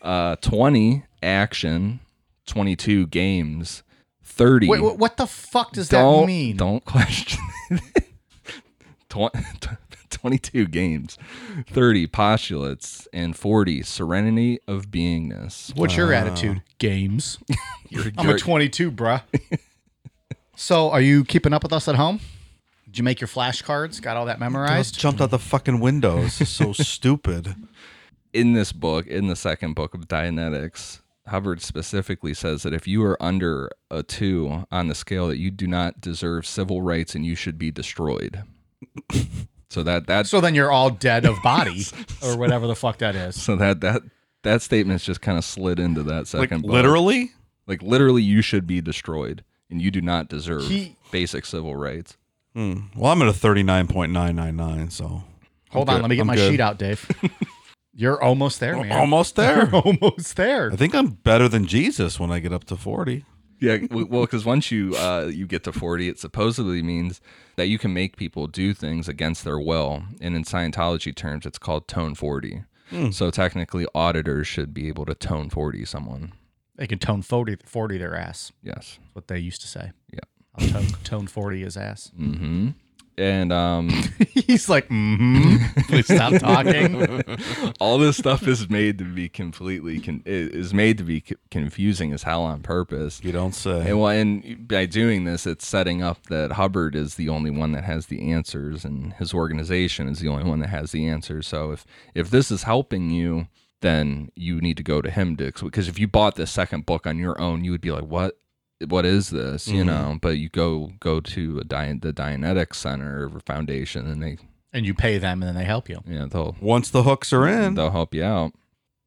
uh, twenty action. twenty-two games. thirty Wait, what the fuck does don't, that mean? Don't question it. twenty-two games, thirty postulates, and forty serenity of beingness. What's uh, your attitude? Games. You're, I'm you're, a twenty-two, bruh. So are you keeping up with us at home? Did you make your flashcards? Got all that memorized? Jumped out the fucking windows. So stupid. In this book, in the second book of Dianetics, Hubbard specifically says that if you are under a two on the scale, that you do not deserve civil rights and you should be destroyed. So that that so then you're all dead of body or whatever the fuck that is. So that that that statement's just kind of slid into that second. Like, book. Literally, like literally, you should be destroyed and you do not deserve he, basic civil rights. Hmm. Well, I'm at a thirty-nine point nine nine nine. So hold I'm on, good. Let me get I'm my good. sheet out, Dave. You're almost there, man. Almost there. You're almost there. I think I'm better than Jesus when I get up to forty. Yeah, well, because once you uh, you get to forty, it supposedly means that you can make people do things against their will. And in Scientology terms, it's called tone forty. Mm. So technically, auditors should be able to tone forty someone. They can tone forty, forty their ass. Yes. That's what they used to say. Yeah. I'll tone, tone forty his ass. Mm-hmm. And um, he's like, mm-hmm. Please stop talking. All this stuff is made to be completely con- is made to be c- confusing as hell on purpose. You don't say. And, well, and by doing this, it's setting up that Hubbard is the only one that has the answers, and his organization is the only one that has the answers. So if if this is helping you, then you need to go to him, Dix, because if you bought this second book on your own, you would be like, what? What is this, you mm-hmm. know? But you go go to a Di- the Dianetics Center or Foundation, and they and you pay them, and then they help you. Yeah, they'll once the hooks are in, they'll help you out.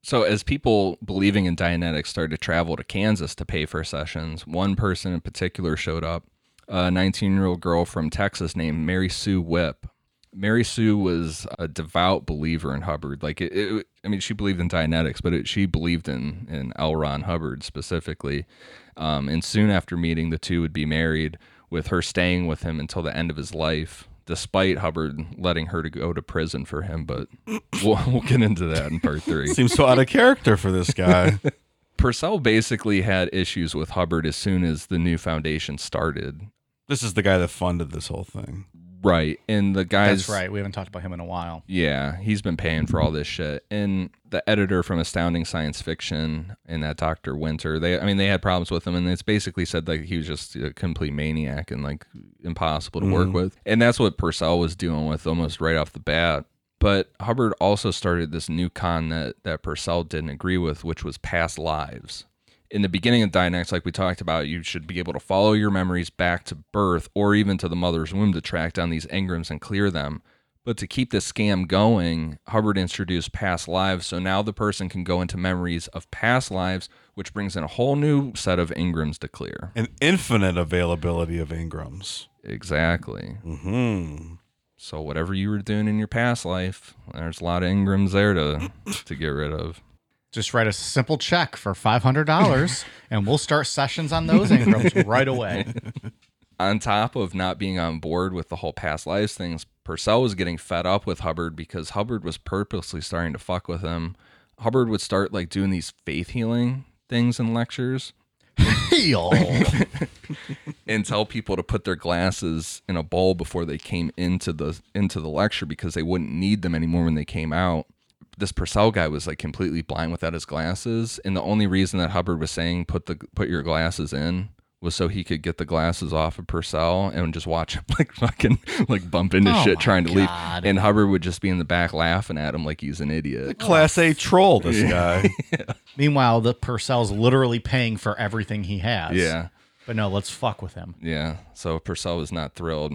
So as people believing in Dianetics started to travel to Kansas to pay for sessions, one person in particular showed up, a nineteen-year-old girl from Texas named Mary Sue Whipp. Mary Sue was a devout believer in Hubbard. Like, it, it, I mean, she believed in Dianetics, but it, she believed in, in L. Ron Hubbard specifically. Um, and soon after meeting, the two would be married, with her staying with him until the end of his life, despite Hubbard letting her to go to prison for him. But we'll, we'll get into that in part three. Seems so out of character for this guy. Purcell basically had issues with Hubbard as soon as the new foundation started. This is the guy that funded this whole thing. Right, and the guys... That's right, we haven't talked about him in a while. Yeah, he's been paying for all this shit. And the editor from Astounding Science Fiction and that Doctor Winter, they I mean, they had problems with him, and it's basically said like he was just a complete maniac and like impossible to mm. work with. And that's what Purcell was dealing with almost right off the bat. But Hubbard also started this new con that, that Purcell didn't agree with, which was past lives. In the beginning of Dianetics, like we talked about, you should be able to follow your memories back to birth or even to the mother's womb to track down these engrams and clear them. But to keep this scam going, Hubbard introduced past lives. So now the person can go into memories of past lives, which brings in a whole new set of engrams to clear. An infinite availability of engrams. Exactly. Mm-hmm. So whatever you were doing in your past life, there's a lot of engrams there to to get rid of. Just write a simple check for five hundred dollars, and we'll start sessions on those engrams right away. On top of not being on board with the whole past lives things, Purcell was getting fed up with Hubbard because Hubbard was purposely starting to fuck with him. Hubbard would start like doing these faith healing things in lectures. Heal! And tell people to put their glasses in a bowl before they came into the into the lecture because they wouldn't need them anymore when they came out. This Purcell guy was like completely blind without his glasses. And the only reason that Hubbard was saying, put the, put your glasses in was so he could get the glasses off of Purcell and just watch him like fucking like bump into oh shit trying to God. leave. And Hubbard would just be in the back laughing at him like he's an idiot. The class A troll, this yeah. guy. yeah. Meanwhile, the Purcell's literally paying for everything he has. Yeah. But no, let's fuck with him. Yeah. So Purcell was not thrilled.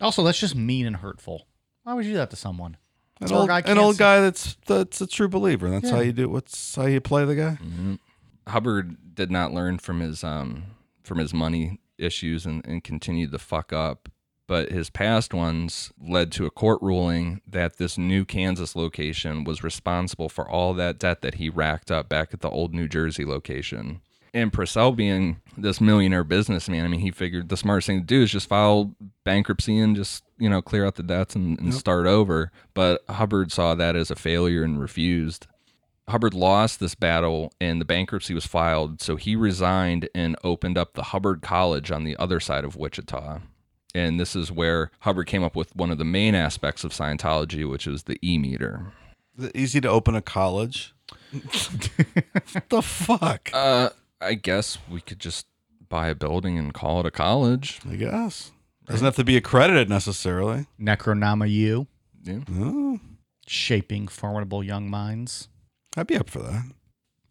Also, that's just mean and hurtful. Why would you do that to someone? An old, an old guy that's that's a true believer. That's yeah. how you do. What's how you play the guy. Mm-hmm. Hubbard did not learn from his um from his money issues and, and continued to fuck up. But his past ones led to a court ruling that this new Kansas location was responsible for all that debt that he racked up back at the old New Jersey location. And Purcell, being this millionaire businessman, I mean, he figured the smartest thing to do is just file bankruptcy and just, you know, clear out the debts and, and yep. start over. But Hubbard saw that as a failure and refused. Hubbard lost this battle and the bankruptcy was filed. So he resigned and opened up the Hubbard College on the other side of Wichita. And this is where Hubbard came up with one of the main aspects of Scientology, which is the E-meter. Is it easy to open a college? What the fuck? Uh... I guess we could just buy a building and call it a college. I guess. Right? Doesn't have to be accredited necessarily. Necronomipod. U. Yeah. Oh. Shaping formidable young minds. I'd be up for that.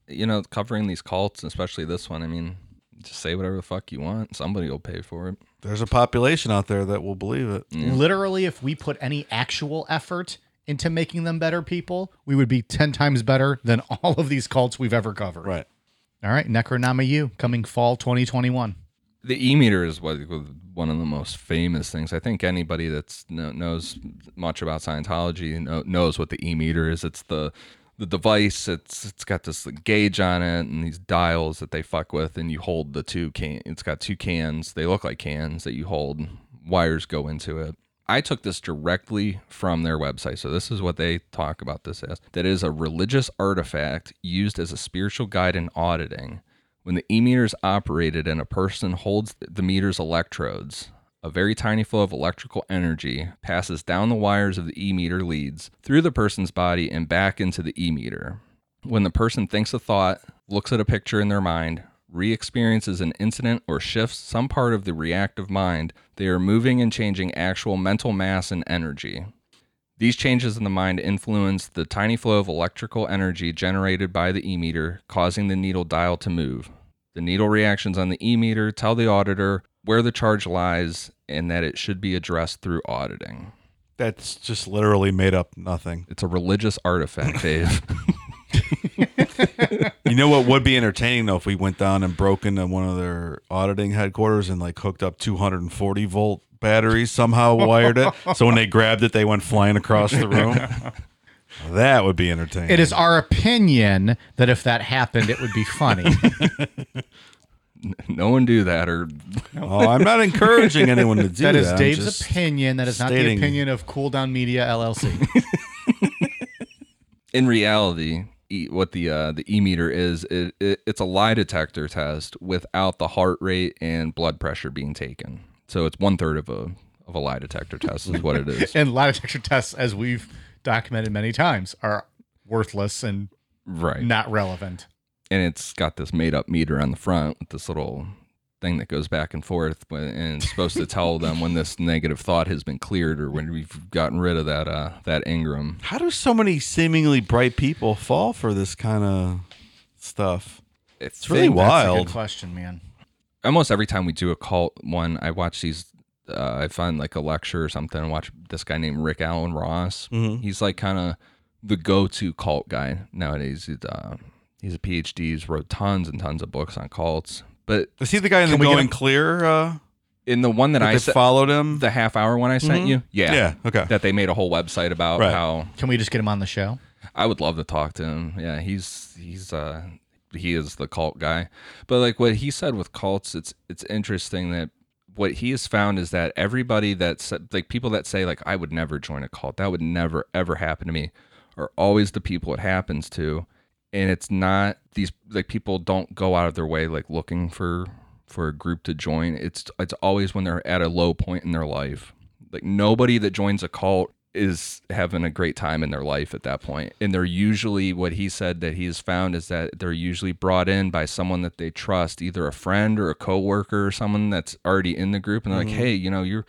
You know, covering these cults, especially this one, I mean, just say whatever the fuck you want. Somebody will pay for it. There's a population out there that will believe it. Yeah. Literally, if we put any actual effort into making them better people, we would be ten times better than all of these cults we've ever covered. Right. All right, Necronama U, coming fall twenty twenty-one. The E-meter is one of the most famous things. I think anybody that knows much about Scientology knows what the E-meter is. It's the the device. It's It's got this gauge on it and these dials that they fuck with, and you hold the two cans. It's got two cans. They look like cans that you hold. Wires go into it. I took this directly from their website. So this is what they talk about this as. That is a religious artifact used as a spiritual guide in auditing. When the E-meter is operated and a person holds the meter's electrodes, A very tiny flow of electrical energy passes down the wires of the E-meter leads, through the person's body, and back into the E-meter. When the person thinks a thought, looks at a picture in their mind, re-experiences an incident, or shifts some part of the reactive mind, they are moving and changing actual mental mass and energy. These changes in the mind influence the tiny flow of electrical energy generated by the E-meter, causing the needle dial to move. The needle reactions on the E-meter tell the auditor where the charge lies and that it should be addressed through auditing. That's just literally made up nothing. It's a religious artifact, Dave. You know what would be entertaining, though, if we went down and broke into one of their auditing headquarters and, like, hooked up two hundred forty volt batteries, somehow wired it, so when they grabbed it, they went flying across the room. That would be entertaining. It is our opinion that if that happened, it would be funny. No one do that, or oh, I'm not encouraging anyone to do that. That is Dave's opinion. That is not the opinion of Cool Down Media L L C. In reality, what the uh, the E-meter is, it, it, it's a lie detector test without the heart rate and blood pressure being taken. So it's one third of a of a lie detector test is what it is. And lie detector tests, as we've documented many times, are worthless and right. not relevant. And it's got this made-up meter on the front with this little thing that goes back and forth, and it's supposed to tell them when this negative thought has been cleared or when we've gotten rid of that uh, that Ingram. How do so many seemingly bright people fall for this kind of stuff? It's, it's really wild. That's a good question, man. Almost every time we do a cult one, I watch these. Uh, I find like a lecture or something. I watch this guy named Rick Allen Ross. Mm-hmm. He's like kind of the go-to cult guy nowadays. He's uh, He's a P H D. He's wrote tons and tons of books on cults. But is he the guy in the Going Clear? Uh, in the one that I se- followed him, the half hour one I sent mm-hmm. you. Yeah, yeah, okay. That they made a whole website about right. how. Can we just get him on the show? I would love to talk to him. Yeah, he's he's uh, he is the cult guy. But like what he said with cults, it's it's interesting that what he has found is that everybody that's like people that say like I would never join a cult, that would never ever happen to me, are always the people it happens to. And it's not these like people don't go out of their way like looking for for a group to join. It's it's always when they're at a low point in their life. Like nobody that joins a cult is having a great time in their life at that point. And they're usually what he said that he's found is that they're usually brought in by someone that they trust, either a friend or a coworker or someone that's already in the group. And they're mm-hmm. like, hey, you know, you're.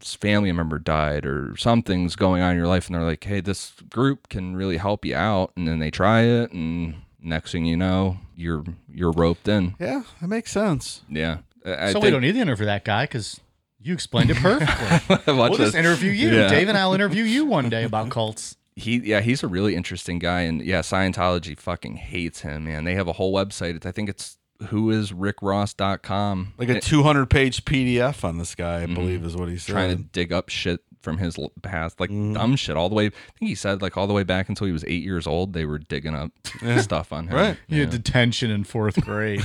family member died or something's going on in your life, and they're like, hey, this group can really help you out, and then they try it, and next thing you know, you're you're roped in. Yeah, that makes sense. Yeah. I so think- we don't need the interview for that guy because you explained it perfectly. We'll this. just interview you. Yeah. Dave and I'll interview you one day about cults. He yeah, he's a really interesting guy, and yeah, Scientology fucking hates him, man. They have a whole website. I think it's who is rick ross dot com. Like a two hundred page P D F on this guy, I believe mm-hmm. is what he said. Trying to dig up shit from his past, like mm-hmm. dumb shit all the way. I think he said like all the way back until he was eight years old, they were digging up yeah. stuff on him. Right. He yeah. had detention in fourth grade.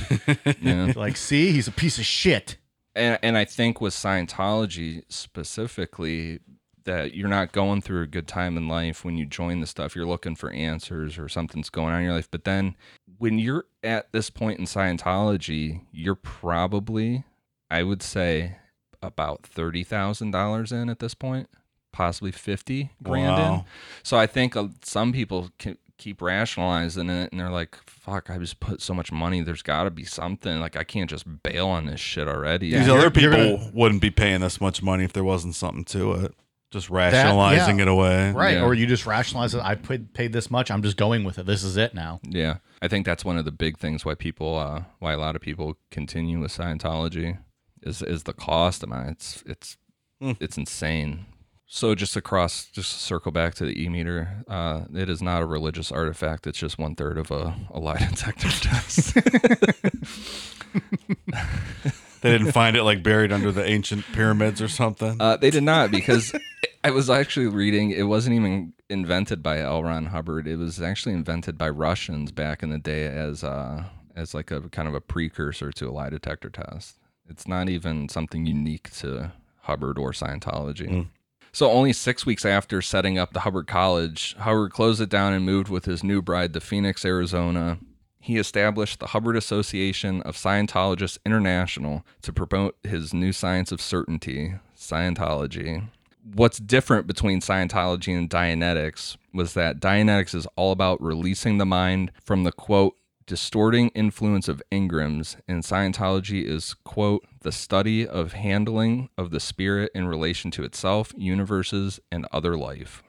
yeah. Like, see, he's a piece of shit. And, and I think with Scientology specifically, that you're not going through a good time in life when you join the stuff. You're looking for answers or something's going on in your life. But then when you're at this point in Scientology, you're probably, I would say, about thirty thousand dollars in at this point, possibly fifty grand wow. in. So I think some people can keep rationalizing it, and they're like, fuck, I just put so much money, there's got to be something, like I can't just bail on this shit already. Yeah, these other people gonna... wouldn't be paying this much money if there wasn't something to it. Just rationalizing that, yeah. it away. Right. Yeah. Or you just rationalize it. I paid, paid this much. I'm just going with it. This is it now. Yeah. I think that's one of the big things why people, uh, why a lot of people continue with Scientology is is the cost. I mean, it's, it's, mm. it's insane. So just across, just circle back to the E-meter. Uh, it is not a religious artifact. It's just one third of a, a lie detector test. They didn't find it like buried under the ancient pyramids or something? Uh, they did not, because I was actually reading, it wasn't even invented by L. Ron Hubbard. It was actually invented by Russians back in the day as uh, as like a kind of a precursor to a lie detector test. It's not even something unique to Hubbard or Scientology. Mm. So only six weeks after setting up the Hubbard College, Hubbard closed it down and moved with his new bride to Phoenix, Arizona. he established the Hubbard Association of Scientologists International to promote his new science of certainty, Scientology. What's different between Scientology and Dianetics was that Dianetics is all about releasing the mind from the, quote, distorting influence of Ingram's, and Scientology is, quote, the study of handling of the spirit in relation to itself, universes, and other life.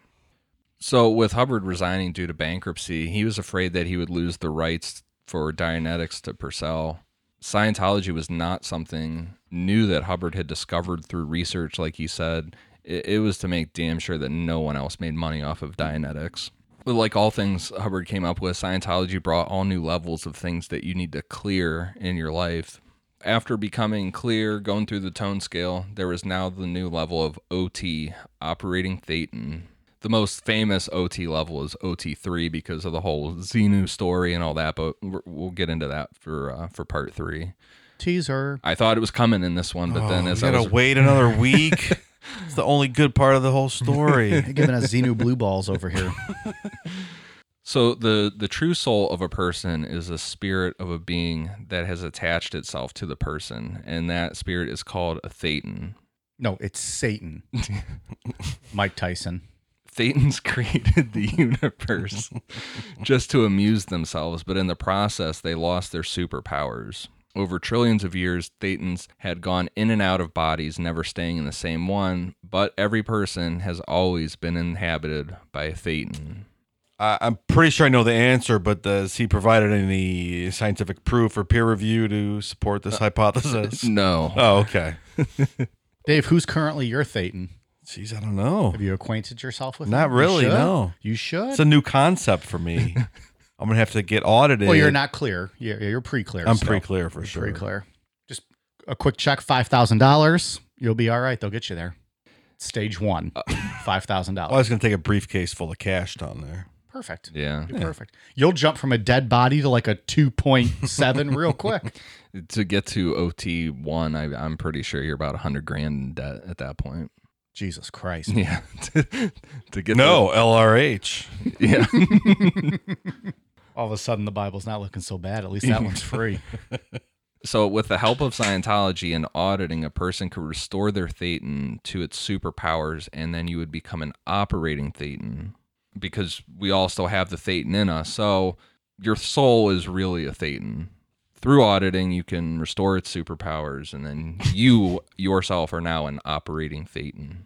So with Hubbard resigning due to bankruptcy, he was afraid that he would lose the rights for Dianetics to Purcell. Scientology was not something new that Hubbard had discovered through research, like he said. It, it was to make damn sure that no one else made money off of Dianetics. But like all things Hubbard came up with, Scientology brought all new levels of things that you need to clear in your life. After becoming clear, going through the tone scale, there was now the new level of O T, Operating Thetan. The most famous O T level is O T three because of the whole Xenu story and all that, but we'll get into that for uh, for part three. Teaser. I thought it was coming in this one, but oh, then as I was... gotta wait another week? It's the only good part of the whole story. They're giving us Xenu blue balls over here. So the, the true soul of a person is a spirit of a being that has attached itself to the person, and that spirit is called a Thetan. No, it's Satan. Mike Tyson. Thetans created the universe just to amuse themselves, but in the process, they lost their superpowers. Over trillions of years, Thetans had gone in and out of bodies, never staying in the same one, but every person has always been inhabited by a Thetan. Uh, I'm pretty sure I know the answer, but does he provide any scientific proof or peer review to support this uh, hypothesis? No. Oh, okay. Dave, who's currently your Thetan? Jeez, I don't know. Have you acquainted yourself with Not him? really, you no. You should. It's a new concept for me. I'm going to have to get audited. Well, you're not clear. You're, you're pre-clear. I'm so. pre-clear for you're sure. Pre-clear. Just a quick check, five thousand dollars. You'll be all right. They'll get you there. Stage one, five thousand dollars. Well, I was going to take a briefcase full of cash down there. Perfect. Yeah. yeah. Perfect. You'll jump from a dead body to like a two point seven real quick. To get to O T one, I, I'm pretty sure you're about one hundred grand in debt at that point. Jesus Christ. Yeah. to, to get No, the, L R H. Yeah. All of a sudden, the Bible's not looking so bad. At least that one's free. So with the help of Scientology and auditing, a person could restore their Thetan to its superpowers, and then you would become an operating Thetan, because we all still have the Thetan in us. So your soul is really a Thetan. Through auditing, you can restore its superpowers, and then you yourself are now an operating Thetan.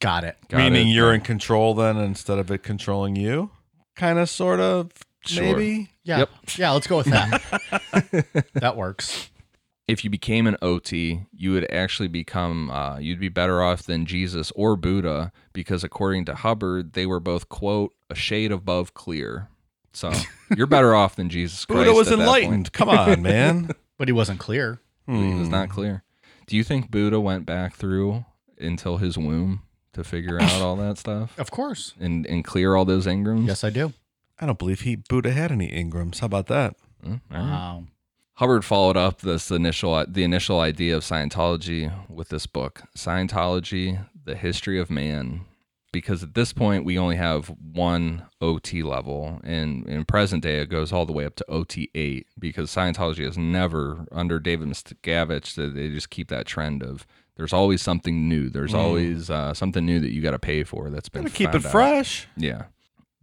Got it. Got Meaning it. You're in control then instead of it controlling you? Kind of, sort of, sure. Maybe? Yeah. Yep. Yeah, let's go with that. That works. If you became an O T, you would actually become, uh, you'd be better off than Jesus or Buddha, because according to Hubbard, they were both, quote, a shade above clear. So you're better off than Jesus Christ. Buddha was at that enlightened. Point. Come on, man. But he wasn't clear. Hmm. He was not clear. Do you think Buddha went back through until his womb to figure out all that stuff? Of course. And and clear all those Ingrams? Yes, I do. I don't believe he Buddha had any Ingrams. How about that? Mm, all right. Wow. Hubbard followed up this initial the initial idea of Scientology with this book, Scientology: The History of Man. Because at this point, we only have one O T level, and in present day, it goes all the way up to O T eight, because Scientology has never, under David Miscavige, they just keep that trend of there's always something new. There's mm. always uh, something new that you got to pay for that's been gotta keep it out. Fresh. Yeah.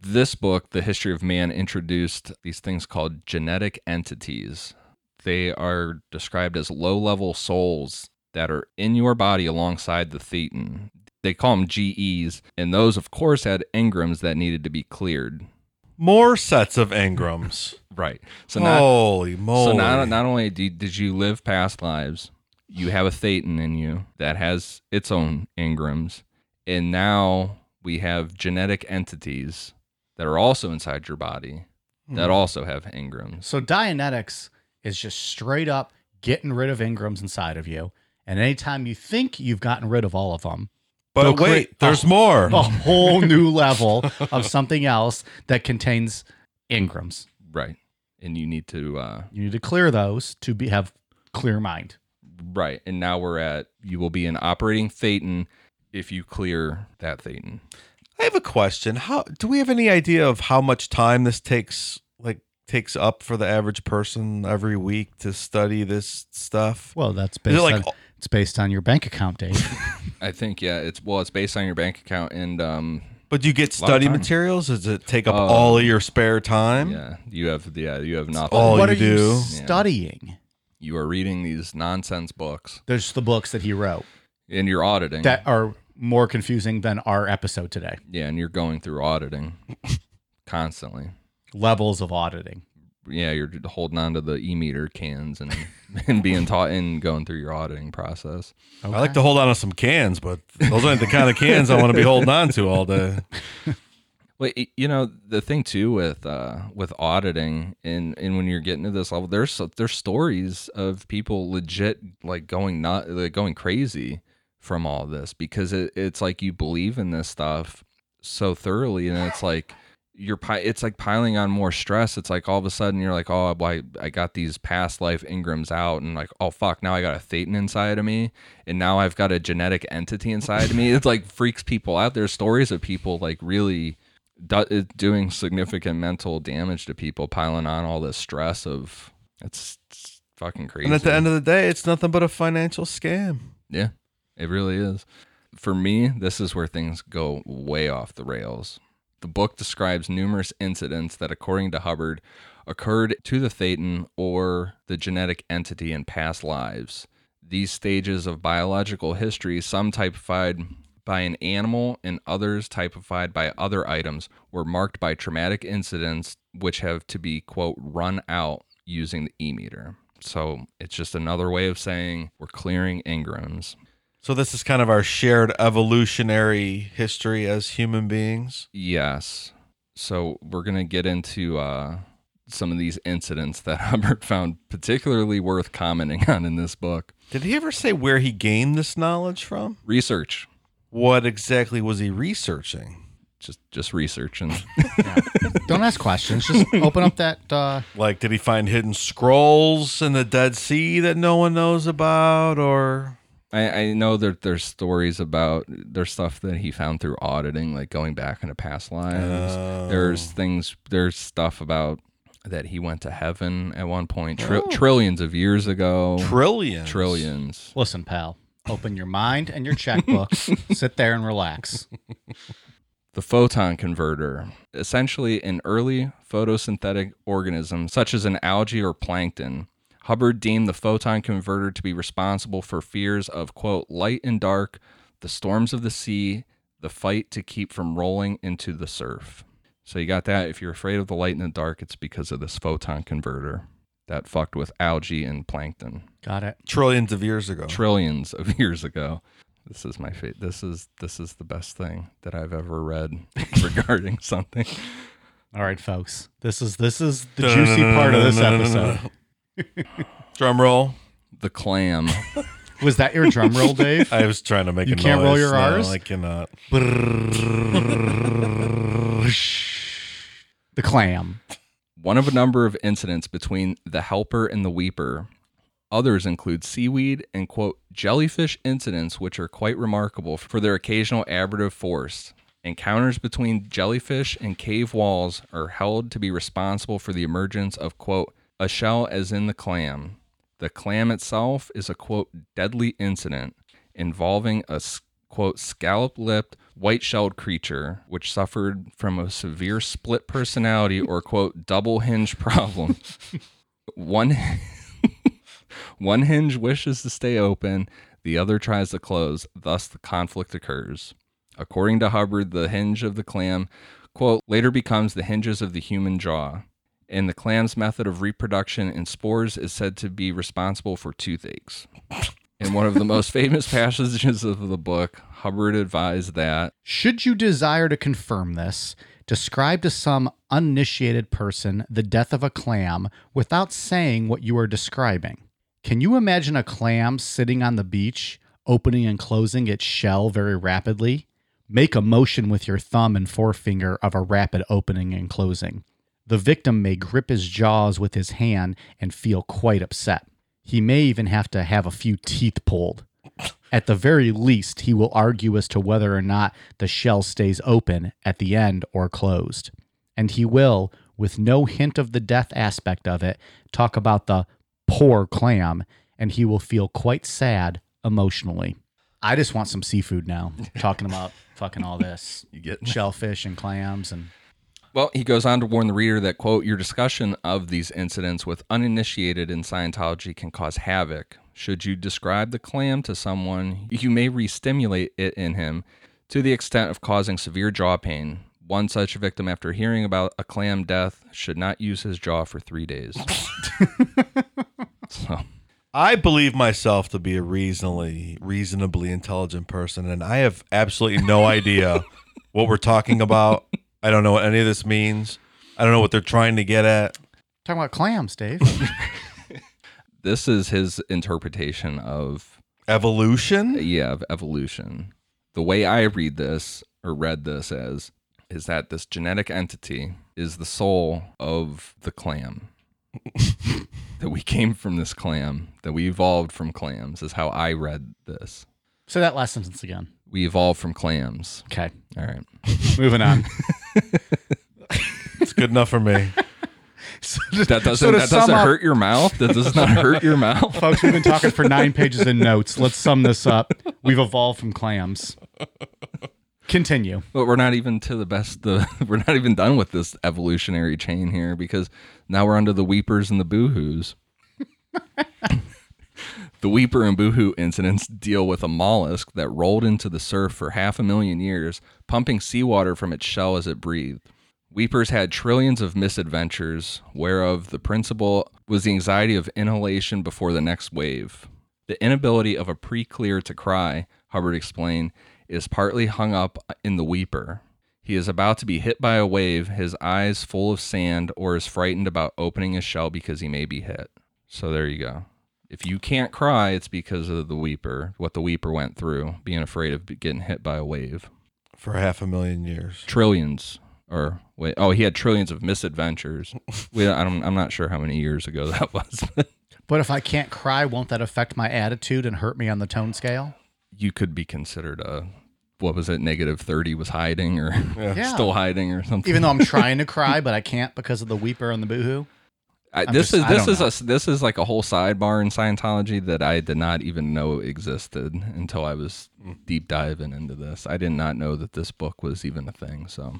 This book, The History of Man, introduced these things called genetic entities. They are described as low-level souls that are in your body alongside the Thetan. They call them G Es, and those, of course, had Ingrams that needed to be cleared. More sets of Ingrams. Right. So not, Holy moly. So not, not only did, did you live past lives, you have a Thetan in you that has its own Ingrams, and now we have genetic entities that are also inside your body that hmm. also have Ingrams. So Dianetics is just straight up getting rid of Ingrams inside of you, and anytime you think you've gotten rid of all of them, But They'll wait, there's a, more. A whole new level of something else that contains Ingrams. Right. And you need to... Uh, you need to clear those to be have clear mind. Right. And now we're at... You will be an operating Thetan if you clear that Thetan. I have a question. How do we have any idea of how much time this takes, like, takes up for the average person every week to study this stuff? Well, that's based it like, on, it's based on your bank account, Dave. I think, yeah. It's well, it's based on your bank account, and um. But do you get study materials? Does it take up uh, all of your spare time? Yeah, you have. Yeah, you have nothing. All what you are do? you studying? Yeah. You are reading these nonsense books. There's the books that he wrote, and you're auditing that are more confusing than our episode today. Yeah, and you're going through auditing constantly. Levels of auditing. Yeah, you're holding on to the E-meter cans and, and being taught and going through your auditing process. Okay. I like to hold on to some cans, but those aren't the kind of cans I want to be holding on to all day. Well, you know, the thing too with uh, with auditing and, and when you're getting to this level, there's there's stories of people legit like going not like going crazy from all this because it, it's like you believe in this stuff so thoroughly, and it's like. You're pi- it's like piling on more stress. It's like all of a sudden you're like, oh, I, I got these past life Ingrams out, and like, oh fuck, now I got a Thetan inside of me, and now I've got a genetic entity inside of me. It's like freaks people out. There's stories of people like really do- doing significant mental damage to people, piling on all this stress of it's, it's fucking crazy. And at the end of the day, it's nothing but a financial scam. Yeah, it really is. For me, this is where things go way off the rails. The book describes numerous incidents that, according to Hubbard, occurred to the Thetan or the genetic entity in past lives. These stages of biological history, some typified by an animal and others typified by other items, were marked by traumatic incidents which have to be, quote, run out using the E-meter. So it's just another way of saying we're clearing Ingrams. So this is kind of our shared evolutionary history as human beings? Yes. So we're going to get into uh, some of these incidents that Hubbard found particularly worth commenting on in this book. Did he ever say where he gained this knowledge from? Research. What exactly was he researching? Just just researching. Yeah. Don't ask questions. Just open up that... Uh... Like, did he find hidden scrolls in the Dead Sea that no one knows about, or... I, I know that there's stories about there's stuff that he found through auditing, like going back into past lives. Oh. There's things, there's stuff about that he went to heaven at one point, tri- oh. trillions of years ago. Trillions, trillions. Listen, pal, open your mind and your checkbook. Sit there and relax. The photon converter, essentially an early photosynthetic organism, such as an algae or plankton. Hubbard deemed the photon converter to be responsible for fears of, quote, light and dark, the storms of the sea, the fight to keep from rolling into the surf. So you got that. If you're afraid of the light and the dark, it's because of this photon converter that fucked with algae and plankton. Got it. Trillions of years ago. Trillions of years ago. This is my fate. This is this is the best thing that I've ever read regarding something. All right, folks. This is this is the juicy part of this episode. Drum roll. The clam. Was that your drum roll, Dave? I was trying to make you a noise. You can't roll your R's? No, I cannot. The clam. One of a number of incidents between the helper and the weeper. Others include seaweed and, quote, jellyfish incidents, which are quite remarkable for their occasional aberrative force. Encounters between jellyfish and cave walls are held to be responsible for the emergence of, quote, a shell as in the clam. The clam itself is a, quote, deadly incident involving a, quote, scallop-lipped, white-shelled creature which suffered from a severe split personality or, quote, double hinge problem. One, one hinge wishes to stay open, the other tries to close, thus the conflict occurs. According to Hubbard, the hinge of the clam, quote, later becomes the hinges of the human jaw. And the clam's method of reproduction in spores is said to be responsible for toothaches. In one of the most famous passages of the book, Hubbard advised that, should you desire to confirm this, describe to some uninitiated person the death of a clam without saying what you are describing. Can you imagine a clam sitting on the beach, opening and closing its shell very rapidly? Make a motion with your thumb and forefinger of a rapid opening and closing. The victim may grip his jaws with his hand and feel quite upset. He may even have to have a few teeth pulled. At the very least, he will argue as to whether or not the shell stays open at the end or closed. And he will, with no hint of the death aspect of it, talk about the poor clam, and he will feel quite sad emotionally. I just want some seafood now, talking about fucking all this you get shellfish and clams. And well, he goes on to warn the reader that, quote, your discussion of these incidents with uninitiated in Scientology can cause havoc. Should you describe the clam to someone, you may re-stimulate it in him to the extent of causing severe jaw pain. One such victim, after hearing about a clam death, should not use his jaw for three days. So. I believe myself to be a reasonably, reasonably intelligent person, and I have absolutely no idea what we're talking about. I don't know what any of this means. I don't know what they're trying to get at. Talking about clams, Dave. This is his interpretation of... Evolution? Yeah, of evolution. The way I read this, or read this as, is that this genetic entity is the soul of the clam. That we came from this clam, that we evolved from clams, is how I read this. Say that last sentence again. We evolved from clams. Okay. All right. Moving on. It's good enough for me. So to, that doesn't, so that doesn't hurt up. your mouth. That does not hurt your mouth. Folks, we've been talking for nine pages in notes. Let's sum this up. We've evolved from clams. Continue. But we're not even to the best. The, we're not even done with this evolutionary chain here, because now we're under the weepers and the boohoos. The weeper and boohoo incidents deal with a mollusk that rolled into the surf for half a million years, pumping seawater from its shell as it breathed. Weepers had trillions of misadventures, whereof the principal was the anxiety of inhalation before the next wave. The inability of a pre-clear to cry, Hubbard explained, is partly hung up in the weeper. He is about to be hit by a wave, his eyes full of sand, or is frightened about opening his shell because he may be hit. So there you go. If you can't cry, it's because of the weeper, what the weeper went through, being afraid of getting hit by a wave. For half a million years. Trillions. Or wait, oh, he had trillions of misadventures. We, I don't, I'm not sure how many years ago that was. But if I can't cry, won't that affect my attitude and hurt me on the tone scale? You could be considered a, what was it, negative thirty was hiding or yeah. still hiding or something. Even though I'm trying to cry, but I can't because of the weeper and the boohoo. I, this just, is this is a, this is like a whole sidebar in Scientology that I did not even know existed until I was deep diving into this. I did not know that this book was even a thing. So.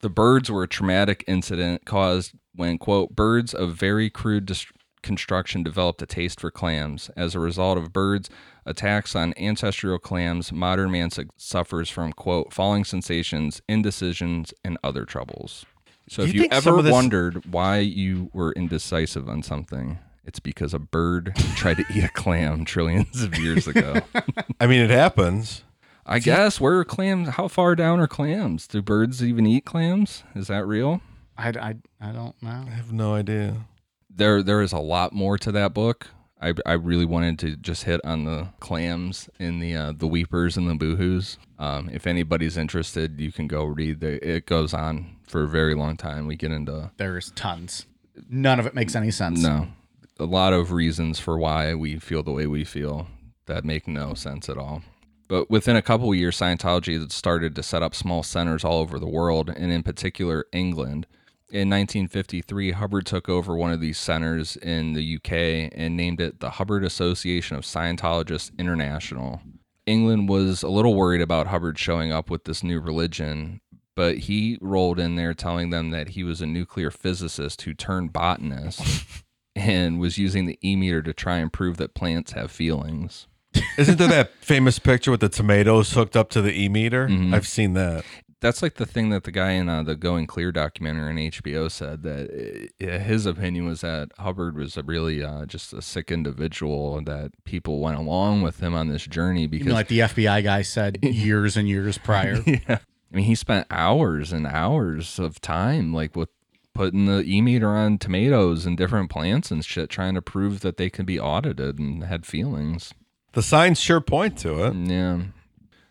The birds were a traumatic incident caused when, quote, birds of very crude dist- construction developed a taste for clams. As a result of birds' attacks on ancestral clams, modern man su- suffers from, quote, falling sensations, indecisions, and other troubles. So you if you ever this... wondered why you were indecisive on something, it's because a bird tried to eat a clam trillions of years ago. I mean, it happens. I guess. Where are clams? How far down are clams? Do birds even eat clams? Is that real? I, I, I don't know. I have no idea. There there is a lot more to that book. I I really wanted to just hit on the clams and the uh, the weepers and the boohoos. Um, if anybody's interested, you can go read. The, it goes on for a very long time. We get into there's tons. None of it makes any sense. No, a lot of reasons for why we feel the way we feel that make no sense at all. But within a couple of years, Scientology had started to set up small centers all over the world, and in particular, England. In nineteen fifty-three, Hubbard took over one of these centers in the U K and named it the Hubbard Association of Scientologists International. England was a little worried about Hubbard showing up with this new religion, but he rolled in there telling them that he was a nuclear physicist who turned botanist and was using the E-meter to try and prove that plants have feelings. Isn't there that famous picture with the tomatoes hooked up to the E-meter? Mm-hmm. I've seen that. That's like the thing that the guy in uh, the Going Clear documentary on H B O said, that it, his opinion was that Hubbard was a really uh, just a sick individual, that people went along with him on this journey. Because, you know, like the F B I guy said years and years prior. Yeah. I mean, he spent hours and hours of time like with putting the E-meter on tomatoes and different plants and shit, trying to prove that they could be audited and had feelings. The signs sure point to it. Yeah.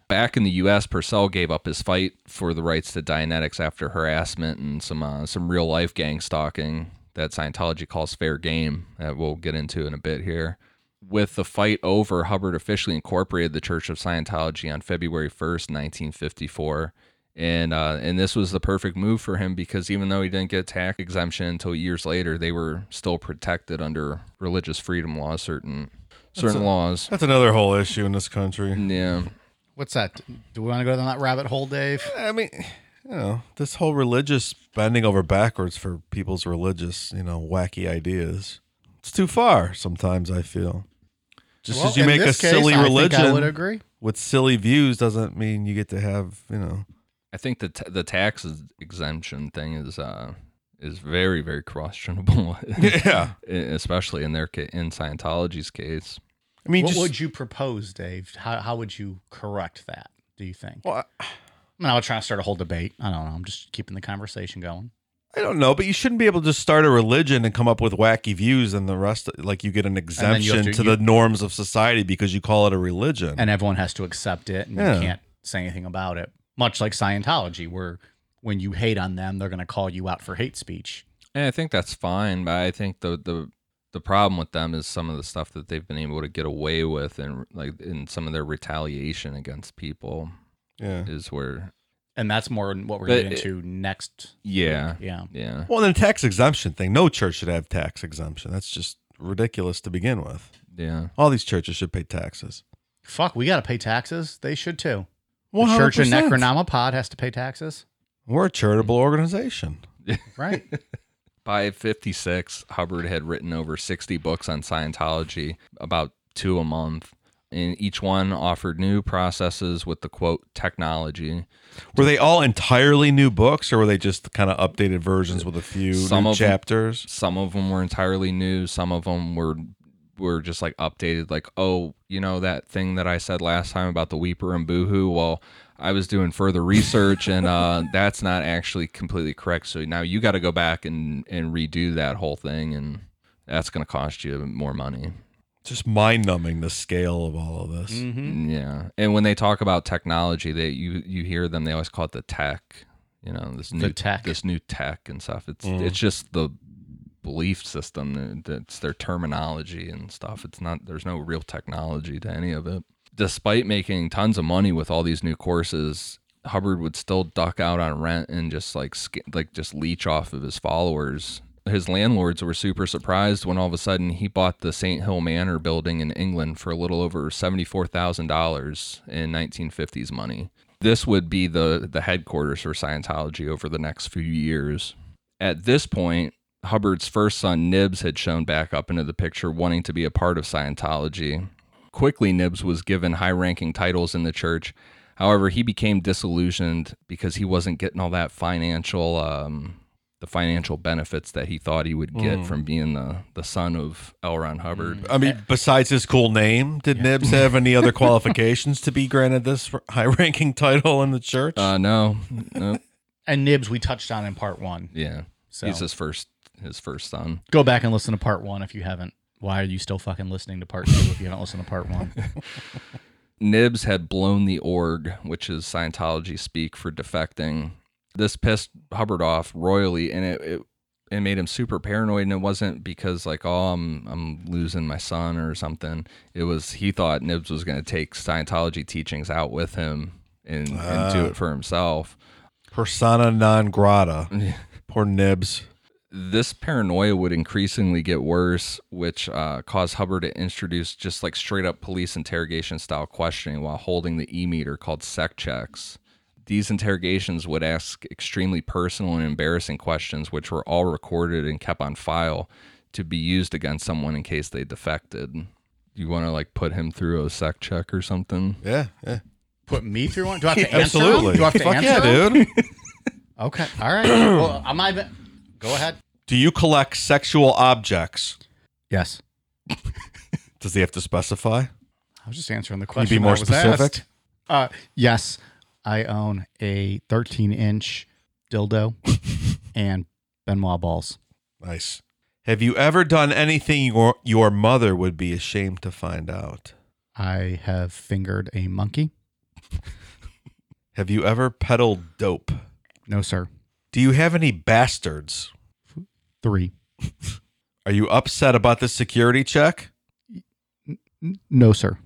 Back in the U S, Purcell gave up his fight for the rights to Dianetics after harassment and some uh, some real-life gang stalking that Scientology calls fair game, that we'll get into in a bit here. With the fight over, Hubbard officially incorporated the Church of Scientology on February first, nineteen fifty-four, And uh, and this was the perfect move for him, because even though he didn't get tax exemption until years later, they were still protected under religious freedom laws, certain that's certain a, laws. That's another whole issue in this country. Yeah. What's that? Do we want to go down that rabbit hole, Dave? I mean, you know, this whole religious bending over backwards for people's religious, you know, wacky ideas. It's too far sometimes, I feel. Just well, as you make a case, silly I religion think I would agree. With silly views doesn't mean you get to have, you know... I think the t- the tax exemption thing is uh, is very, very questionable. Yeah, especially in their ca- in Scientology's case. I mean, what just, would you propose, Dave? How how would you correct that? Do you think? Well, I, I mean, I'm not trying to start a whole debate. I don't know. I'm just keeping the conversation going. I don't know, but you shouldn't be able to start a religion and come up with wacky views and the rest. Of, like you get an exemption to, to you, the norms of society because you call it a religion, and everyone has to accept it, and yeah. you can't say anything about it. Much like Scientology, where when you hate on them, they're going to call you out for hate speech. And I think that's fine, but I think the, the the problem with them is some of the stuff that they've been able to get away with, and like in some of their retaliation against people. Yeah, is where, and that's more what we're getting into next. Yeah, week. yeah, yeah. Well, then the tax exemption thing. No church should have tax exemption. That's just ridiculous to begin with. Yeah, all these churches should pay taxes. Fuck, we got to pay taxes. They should too. The one hundred percent Church of Necronomipod has to pay taxes. We're a charitable organization. Right. By fifty-six, Hubbard had written over sixty books on Scientology, about two a month, and each one offered new processes with the, quote, technology. Were they all entirely new books, or were they just kind of updated versions with a few some new of chapters? Them, some of them were entirely new. Some of them were... were just like updated, like, oh, you know, that thing that I said last time about the Weeper and Boohoo, well, I was doing further research and uh, that's not actually completely correct. So now you got to go back and, and redo that whole thing, and that's going to cost you more money. Just mind-numbing the scale of all of this. Mm-hmm. Yeah. And when they talk about technology, they you, you hear them, they always call it the tech, you know, this new the tech, this new tech and stuff. It's mm. it's just the belief system, that's their terminology and stuff. It's not, there's no real technology to any of it. Despite making tons of money with all these new courses, Hubbard would still duck out on rent and just like like just leech off of his followers. His landlords were super surprised when all of a sudden he bought the Saint Hill Manor building in England for a little over seventy-four thousand dollars in nineteen fifties money. This would be the the headquarters for Scientology over the next few years. At this point, Hubbard's first son, Nibs, had shown back up into the picture, wanting to be a part of Scientology. Quickly, Nibs was given high-ranking titles in the church. However, he became disillusioned because he wasn't getting all that financial, um, the financial benefits that he thought he would get mm. from being the, the son of L. Ron Hubbard. I mean, besides his cool name, did yeah. Nibs have any other qualifications to be granted this high-ranking title in the church? Uh, no. no. And Nibs, we touched on in part one. Yeah. So. He's his first his first son. Go back and listen to part one if you haven't. Why are you still fucking listening to part two if you haven't listened to part one? Nibs had blown the org, which is Scientology speak for defecting. This pissed Hubbard off royally, and it, it it made him super paranoid. And it wasn't because like, oh, I'm I'm losing my son or something. It was he thought Nibs was going to take Scientology teachings out with him and, uh, and do it for himself. Persona non grata. Poor Nibs. This paranoia would increasingly get worse, which uh, caused Hubbard to introduce just like straight up police interrogation style questioning while holding the E-meter called sec checks. These interrogations would ask extremely personal and embarrassing questions, which were all recorded and kept on file to be used against someone in case they defected. You want to like put him through a sec check or something? Yeah, yeah. Put me through one? Do I have to answer? Absolutely. Him? Do I have to Fuck answer? Yeah, him? Dude. Okay. All right. Well, am I? Be- Go ahead. Do you collect sexual objects? Yes. Does he have to specify? I was just answering the question. Can you be more specific? Uh, yes. I own a thirteen inch dildo and Benoit balls. Nice. Have you ever done anything your, your mother would be ashamed to find out? I have fingered a monkey. Have you ever peddled dope? No, sir. Do you have any bastards? Three. Are you upset about the security check? No, sir.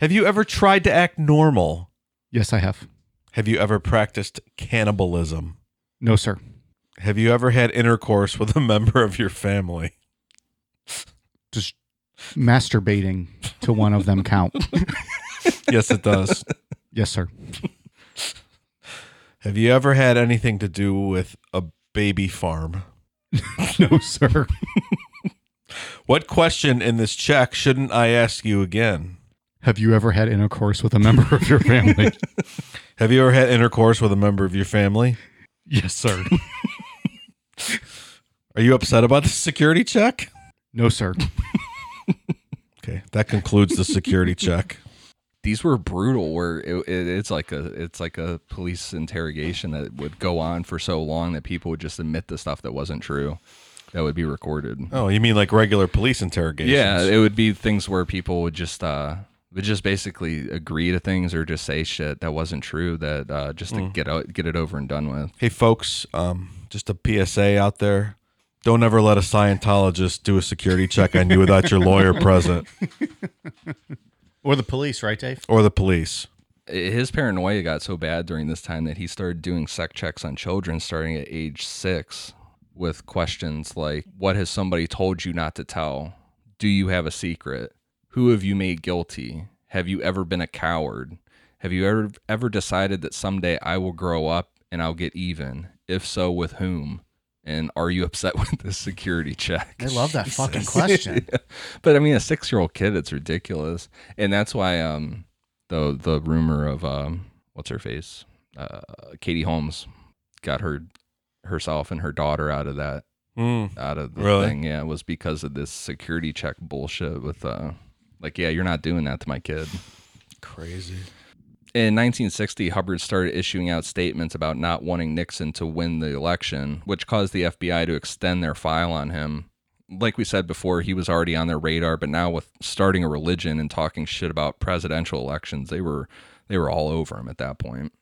Have you ever tried to act normal? Yes, I have. Have you ever practiced cannibalism? No, sir. Have you ever had intercourse with a member of your family? Does masturbating to one of them count? Yes, it does. Yes, sir. Have you ever had anything to do with a baby farm? No, sir. What question in this check shouldn't I ask you again? Have you ever had intercourse with a member of your family? Have you ever had intercourse with a member of your family? Yes, sir. Are you upset about the security check? No, sir. Okay, that concludes the security check. These were brutal. Where it, it, it's like a it's like a police interrogation that would go on for so long that people would just admit the stuff that wasn't true, that would be recorded. Oh, you mean like regular police interrogations? Yeah, it would be things where people would just uh, would just basically agree to things or just say shit that wasn't true, that uh, just to mm. get out, get it over and done with. Hey, folks, um, just a P S A out there: don't ever let a Scientologist do a security check on you without your lawyer present. Or the police, right, Dave? Or the police. His paranoia got so bad during this time that he started doing sex checks on children starting at age six with questions like, what has somebody told you not to tell? Do you have a secret? Who have you made guilty? Have you ever been a coward? Have you ever, ever decided that someday I will grow up and I'll get even? If so, with whom? And are you upset with the security check? I love that Jesus. fucking question. Yeah. But I mean, a six-year-old kid, it's ridiculous. And that's why um, the the rumor of, um, what's her face? Uh, Katie Holmes got her herself and her daughter out of that, mm, out of the really? thing. Yeah, it was because of this security check bullshit with, uh, like, yeah, you're not doing that to my kid. Crazy. In nineteen sixty, Hubbard started issuing out statements about not wanting Nixon to win the election, which caused the F B I to extend their file on him. Like we said before, he was already on their radar, but now with starting a religion and talking shit about presidential elections, they were they were all over him at that point.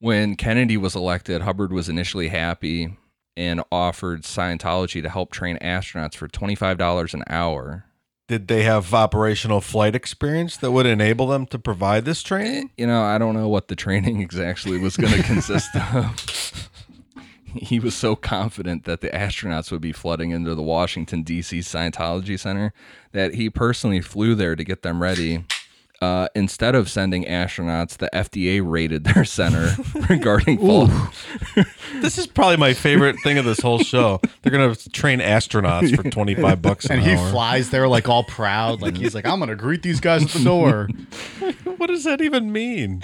When Kennedy was elected, Hubbard was initially happy and offered Scientology to help train astronauts for twenty-five dollars an hour. Did they have operational flight experience that would enable them to provide this training? You know, I don't know what the training exactly was going to consist of. He was so confident that the astronauts would be flooding into the Washington, D C Scientology Center that he personally flew there to get them ready. Uh, instead of sending astronauts, the F D A raided their center regarding fall. This is probably my favorite thing of this whole show. They're going to train astronauts for twenty-five bucks an hour. And he flies there like all proud. Like he's like, I'm going to greet these guys at the door. What does that even mean?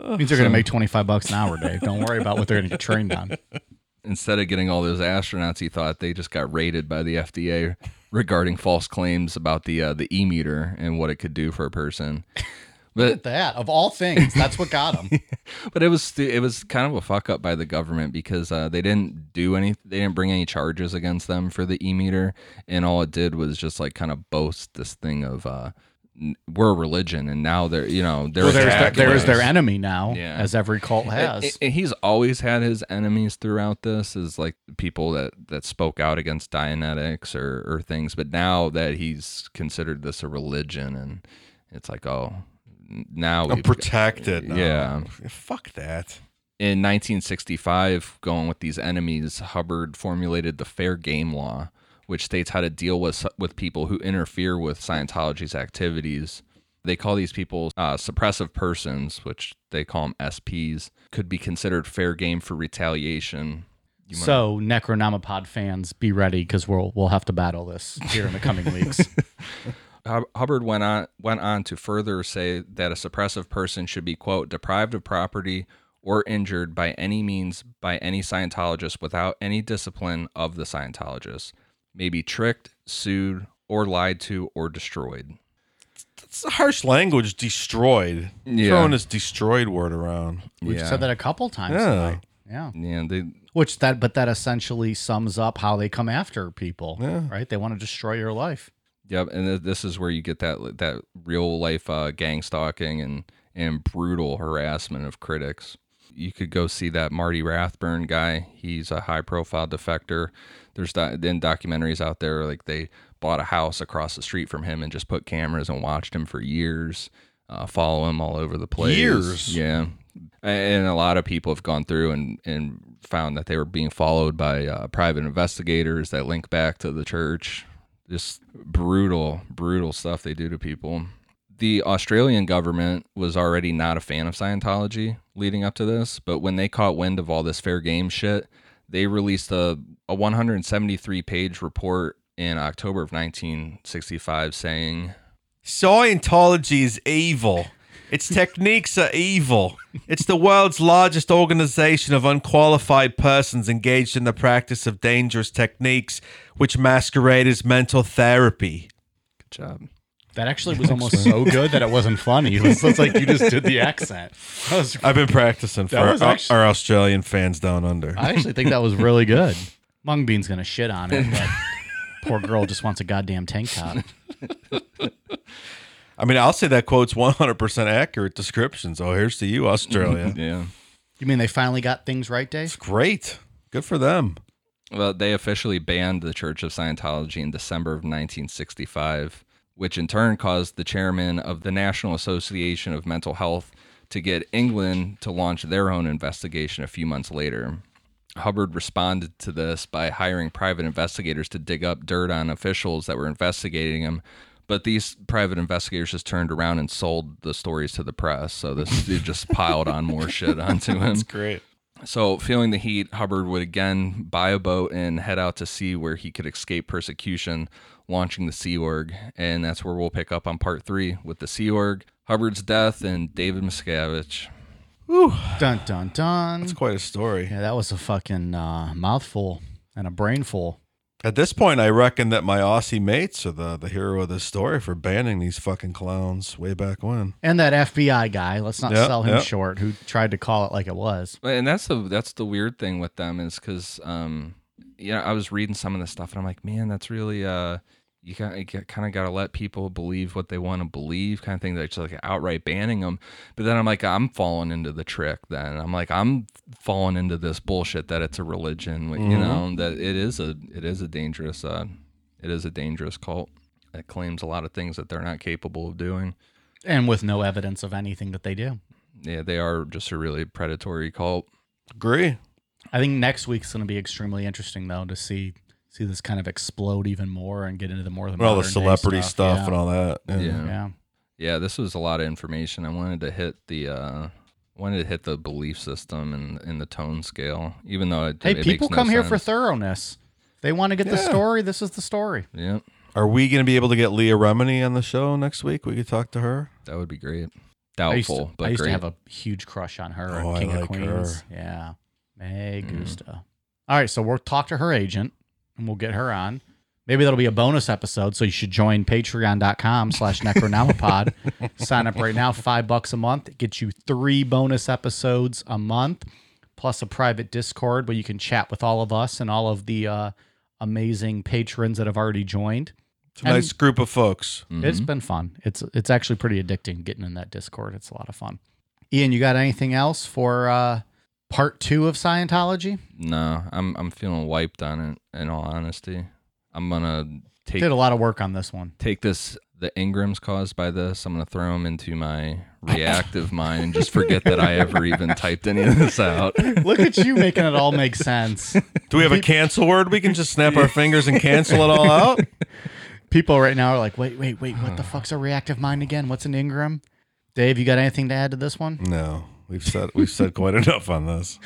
It means they're going to make twenty-five bucks an hour, Dave. Don't worry about what they're going to get trained on. Instead of getting all those astronauts, he thought they just got raided by the F D A regarding false claims about the uh, the E-meter and what it could do for a person. But look at that, of all things, that's what got him. But it was it was kind of a fuck up by the government because uh, they didn't do any, they didn't bring any charges against them for the E-meter, and all it did was just like kind of boast this thing of uh, we're a religion, and now they're you know they're well, there's their, there's their enemy now, yeah. as every cult has. It, it, it, he's always had his enemies throughout this, is like people that, that spoke out against Dianetics or or things, but now that he's considered this a religion, and it's like oh. Now oh, protected. Yeah. Oh, fuck that. In nineteen sixty-five, going with these enemies, Hubbard formulated the Fair Game Law, which states how to deal with with people who interfere with Scientology's activities. They call these people uh, suppressive persons, which they call them S Ps, could be considered fair game for retaliation. You might... So, Necronomipod fans, be ready, because we'll we'll have to battle this here in the coming weeks. Hubbard went on went on to further say that a suppressive person should be, quote, deprived of property or injured by any means by any Scientologist without any discipline of the Scientologist, may be tricked, sued, or lied to, or destroyed. It's harsh language, destroyed. Yeah. Throwing this destroyed word around. We've yeah. said that a couple times yeah. tonight. Yeah. Yeah. They, Which that, but that essentially sums up how they come after people, yeah. right? They want to destroy your life. Yep, and this is where you get that that real life uh, gang stalking and, and brutal harassment of critics. You could go see that Marty Rathburn guy. He's a high profile defector. There's do- then documentaries out there like they bought a house across the street from him and just put cameras and watched him for years. Uh, follow him all over the place. Years, yeah. And a lot of people have gone through and, and found that they were being followed by uh, private investigators that link back to the church. Just brutal, brutal stuff they do to people. The Australian government was already not a fan of Scientology leading up to this, but when they caught wind of all this fair game shit, they released a, a one hundred seventy-three page report in October of nineteen sixty-five saying, Scientology is evil. Its techniques are evil. It's the world's largest organization of unqualified persons engaged in the practice of dangerous techniques, which masquerade as mental therapy. Good job. That actually was almost so good that it wasn't funny. It was, it's like you just did the accent. Was, I've been practicing for our, actually, our Australian fans down under. I actually think that was really good. Mung Bean's going to shit on it, but poor girl just wants a goddamn tank top. I mean, I'll say that quote's one hundred percent accurate description. So here's to you, Australia. Yeah. You mean they finally got things right, Dave? It's great. Good for them. Well, they officially banned the Church of Scientology in December of nineteen sixty-five, which in turn caused the chairman of the National Association of Mental Health to get England to launch their own investigation a few months later. Hubbard responded to this by hiring private investigators to dig up dirt on officials that were investigating him. But these private investigators just turned around and sold the stories to the press. So this dude just piled on more shit onto him. That's great. So feeling the heat, Hubbard would again buy a boat and head out to sea where he could escape persecution, launching the Sea Org. And that's where we'll pick up on part three with the Sea Org, Hubbard's death, and David Miscavige. Whew. Dun, dun, dun. That's quite a story. Yeah, that was a fucking uh, mouthful and a brainful. At this point, I reckon that my Aussie mates are the, the hero of this story for banning these fucking clowns way back when. And that F B I guy, let's not yep, sell him yep. short, who tried to call it like it was. And that's the that's the weird thing with them is because, um, you know, I was reading some of this stuff and I'm like, man, that's really, uh, you, got, you kind of got to let people believe what they want to believe kind of thing. They're just like outright banning them. But then I'm like, I'm falling into the trick then. I'm like, I'm falling into this bullshit that it's a religion, you mm-hmm. know, that it is a it is a dangerous uh, it is a dangerous cult that claims a lot of things that they're not capable of doing, and with no evidence of anything that they do. Yeah, they are just a really predatory cult. Agree. I think next week's going to be extremely interesting though to see see this kind of explode even more and get into the more than all the celebrity stuff, stuff yeah. and all that. Yeah. yeah, yeah, yeah. This was a lot of information. I wanted to hit the. Uh, Wanted to hit the belief system and, and the tone scale, even though it, hey, it people makes no come sense. Here for thoroughness. They want to get yeah. the story. This is the story. Yeah. Are we going to be able to get Leah Remini on the show next week? We could talk to her. That would be great. Doubtful, I used to, but I used great. to have a huge crush on her. Oh, King I like of Queens. Her. Yeah. Me gusta. Mm. All right, so we'll talk to her agent, and we'll get her on. Maybe that'll be a bonus episode, so you should join patreon.com slash Necronomipod. Sign up right now, five bucks a month. It gets you three bonus episodes a month, plus a private Discord where you can chat with all of us and all of the uh, amazing patrons that have already joined. It's a and nice group of folks. Mm-hmm. It's been fun. It's it's actually pretty addicting getting in that Discord. It's a lot of fun. Ian, you got anything else for uh, part two of Scientology? No, I'm I'm feeling wiped on it, in all honesty. I'm going to take... Did a lot of work on this one. Take this, the Ingrams caused by this, I'm going to throw them into my reactive mind and just forget that I ever even typed any of this out. Look at you making it all make sense. Do we have a cancel word? We can just snap our fingers and cancel it all out? People right now are like, wait, wait, wait, what the fuck's a reactive mind again? What's an Ingram? Dave, you got anything to add to this one? No, we've said we've said quite enough on this.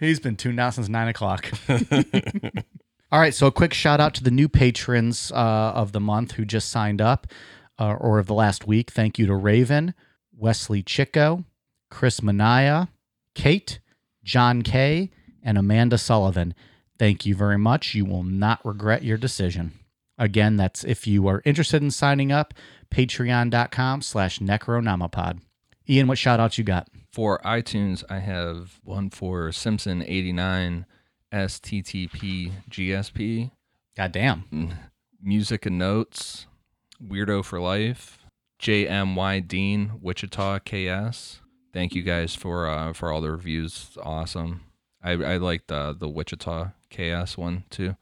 He's been tuned out since nine o'clock. All right, so a quick shout out to the new patrons uh, of the month who just signed up uh, or of the last week. Thank you to Raven, Wesley Chico, Chris Manaya, Kate, John K, and Amanda Sullivan. Thank you very much. You will not regret your decision. Again, that's if you are interested in signing up, patreon.com slash Necronomipod. Ian, what shout outs you got? For iTunes, I have one for Simpson eighty-nine, S T T P, G S P. Goddamn. Music and Notes, Weirdo for Life, J M Y Dean, Wichita, K S. Thank you guys for uh, for all the reviews. Awesome. I, I like the, the Wichita K S one, too.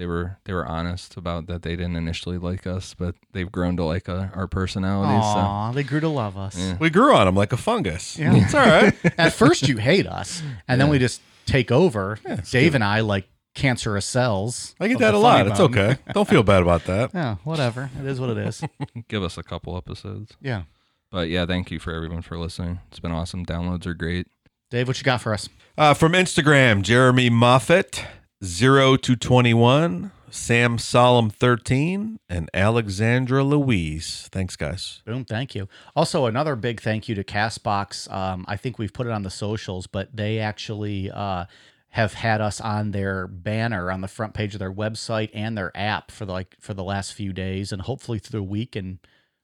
They were they were honest about that they didn't initially like us, but they've grown to like uh, our personalities. Aww, so. They grew to love us. Yeah. We grew on them like a fungus. Yeah, it's all right. At first, you hate us, and yeah. then we just take over. Yeah, Dave good. and I like cancerous cells. I get that a lot. Bone. It's okay. Don't feel bad about that. Yeah, whatever. It is what it is. Give us a couple episodes. Yeah. But yeah, thank you for everyone for listening. It's been awesome. Downloads are great. Dave, what you got for us? Uh, from Instagram, Jeremy Moffitt. zero to twenty-one, Sam Solemn thirteen, and Alexandra Louise. Thanks, guys. Boom, thank you. Also, another big thank you to Castbox. Um, I think we've put it on the socials, but they actually uh, have had us on their banner on the front page of their website and their app for the, like for the last few days, and hopefully through the week and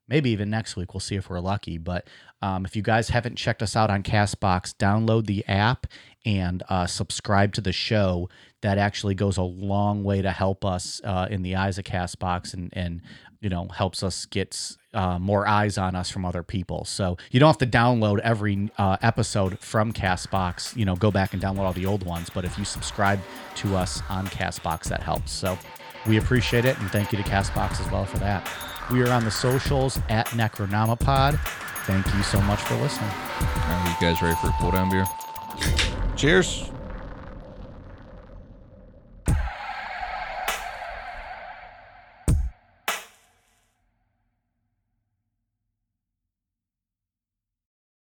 maybe even next week. We'll see if we're lucky. But um, if you guys haven't checked us out on Castbox, download the app and uh, subscribe to the show. That actually goes a long way to help us uh, in the eyes of Castbox, and, and you know, helps us get uh, more eyes on us from other people. So you don't have to download every uh, episode from Castbox. You know, go back and download all the old ones. But if you subscribe to us on Castbox, that helps. So we appreciate it, and thank you to Castbox as well for that. We are on the socials at Necronomipod. Thank you so much for listening. Are you guys ready for a cool down beer? Cheers.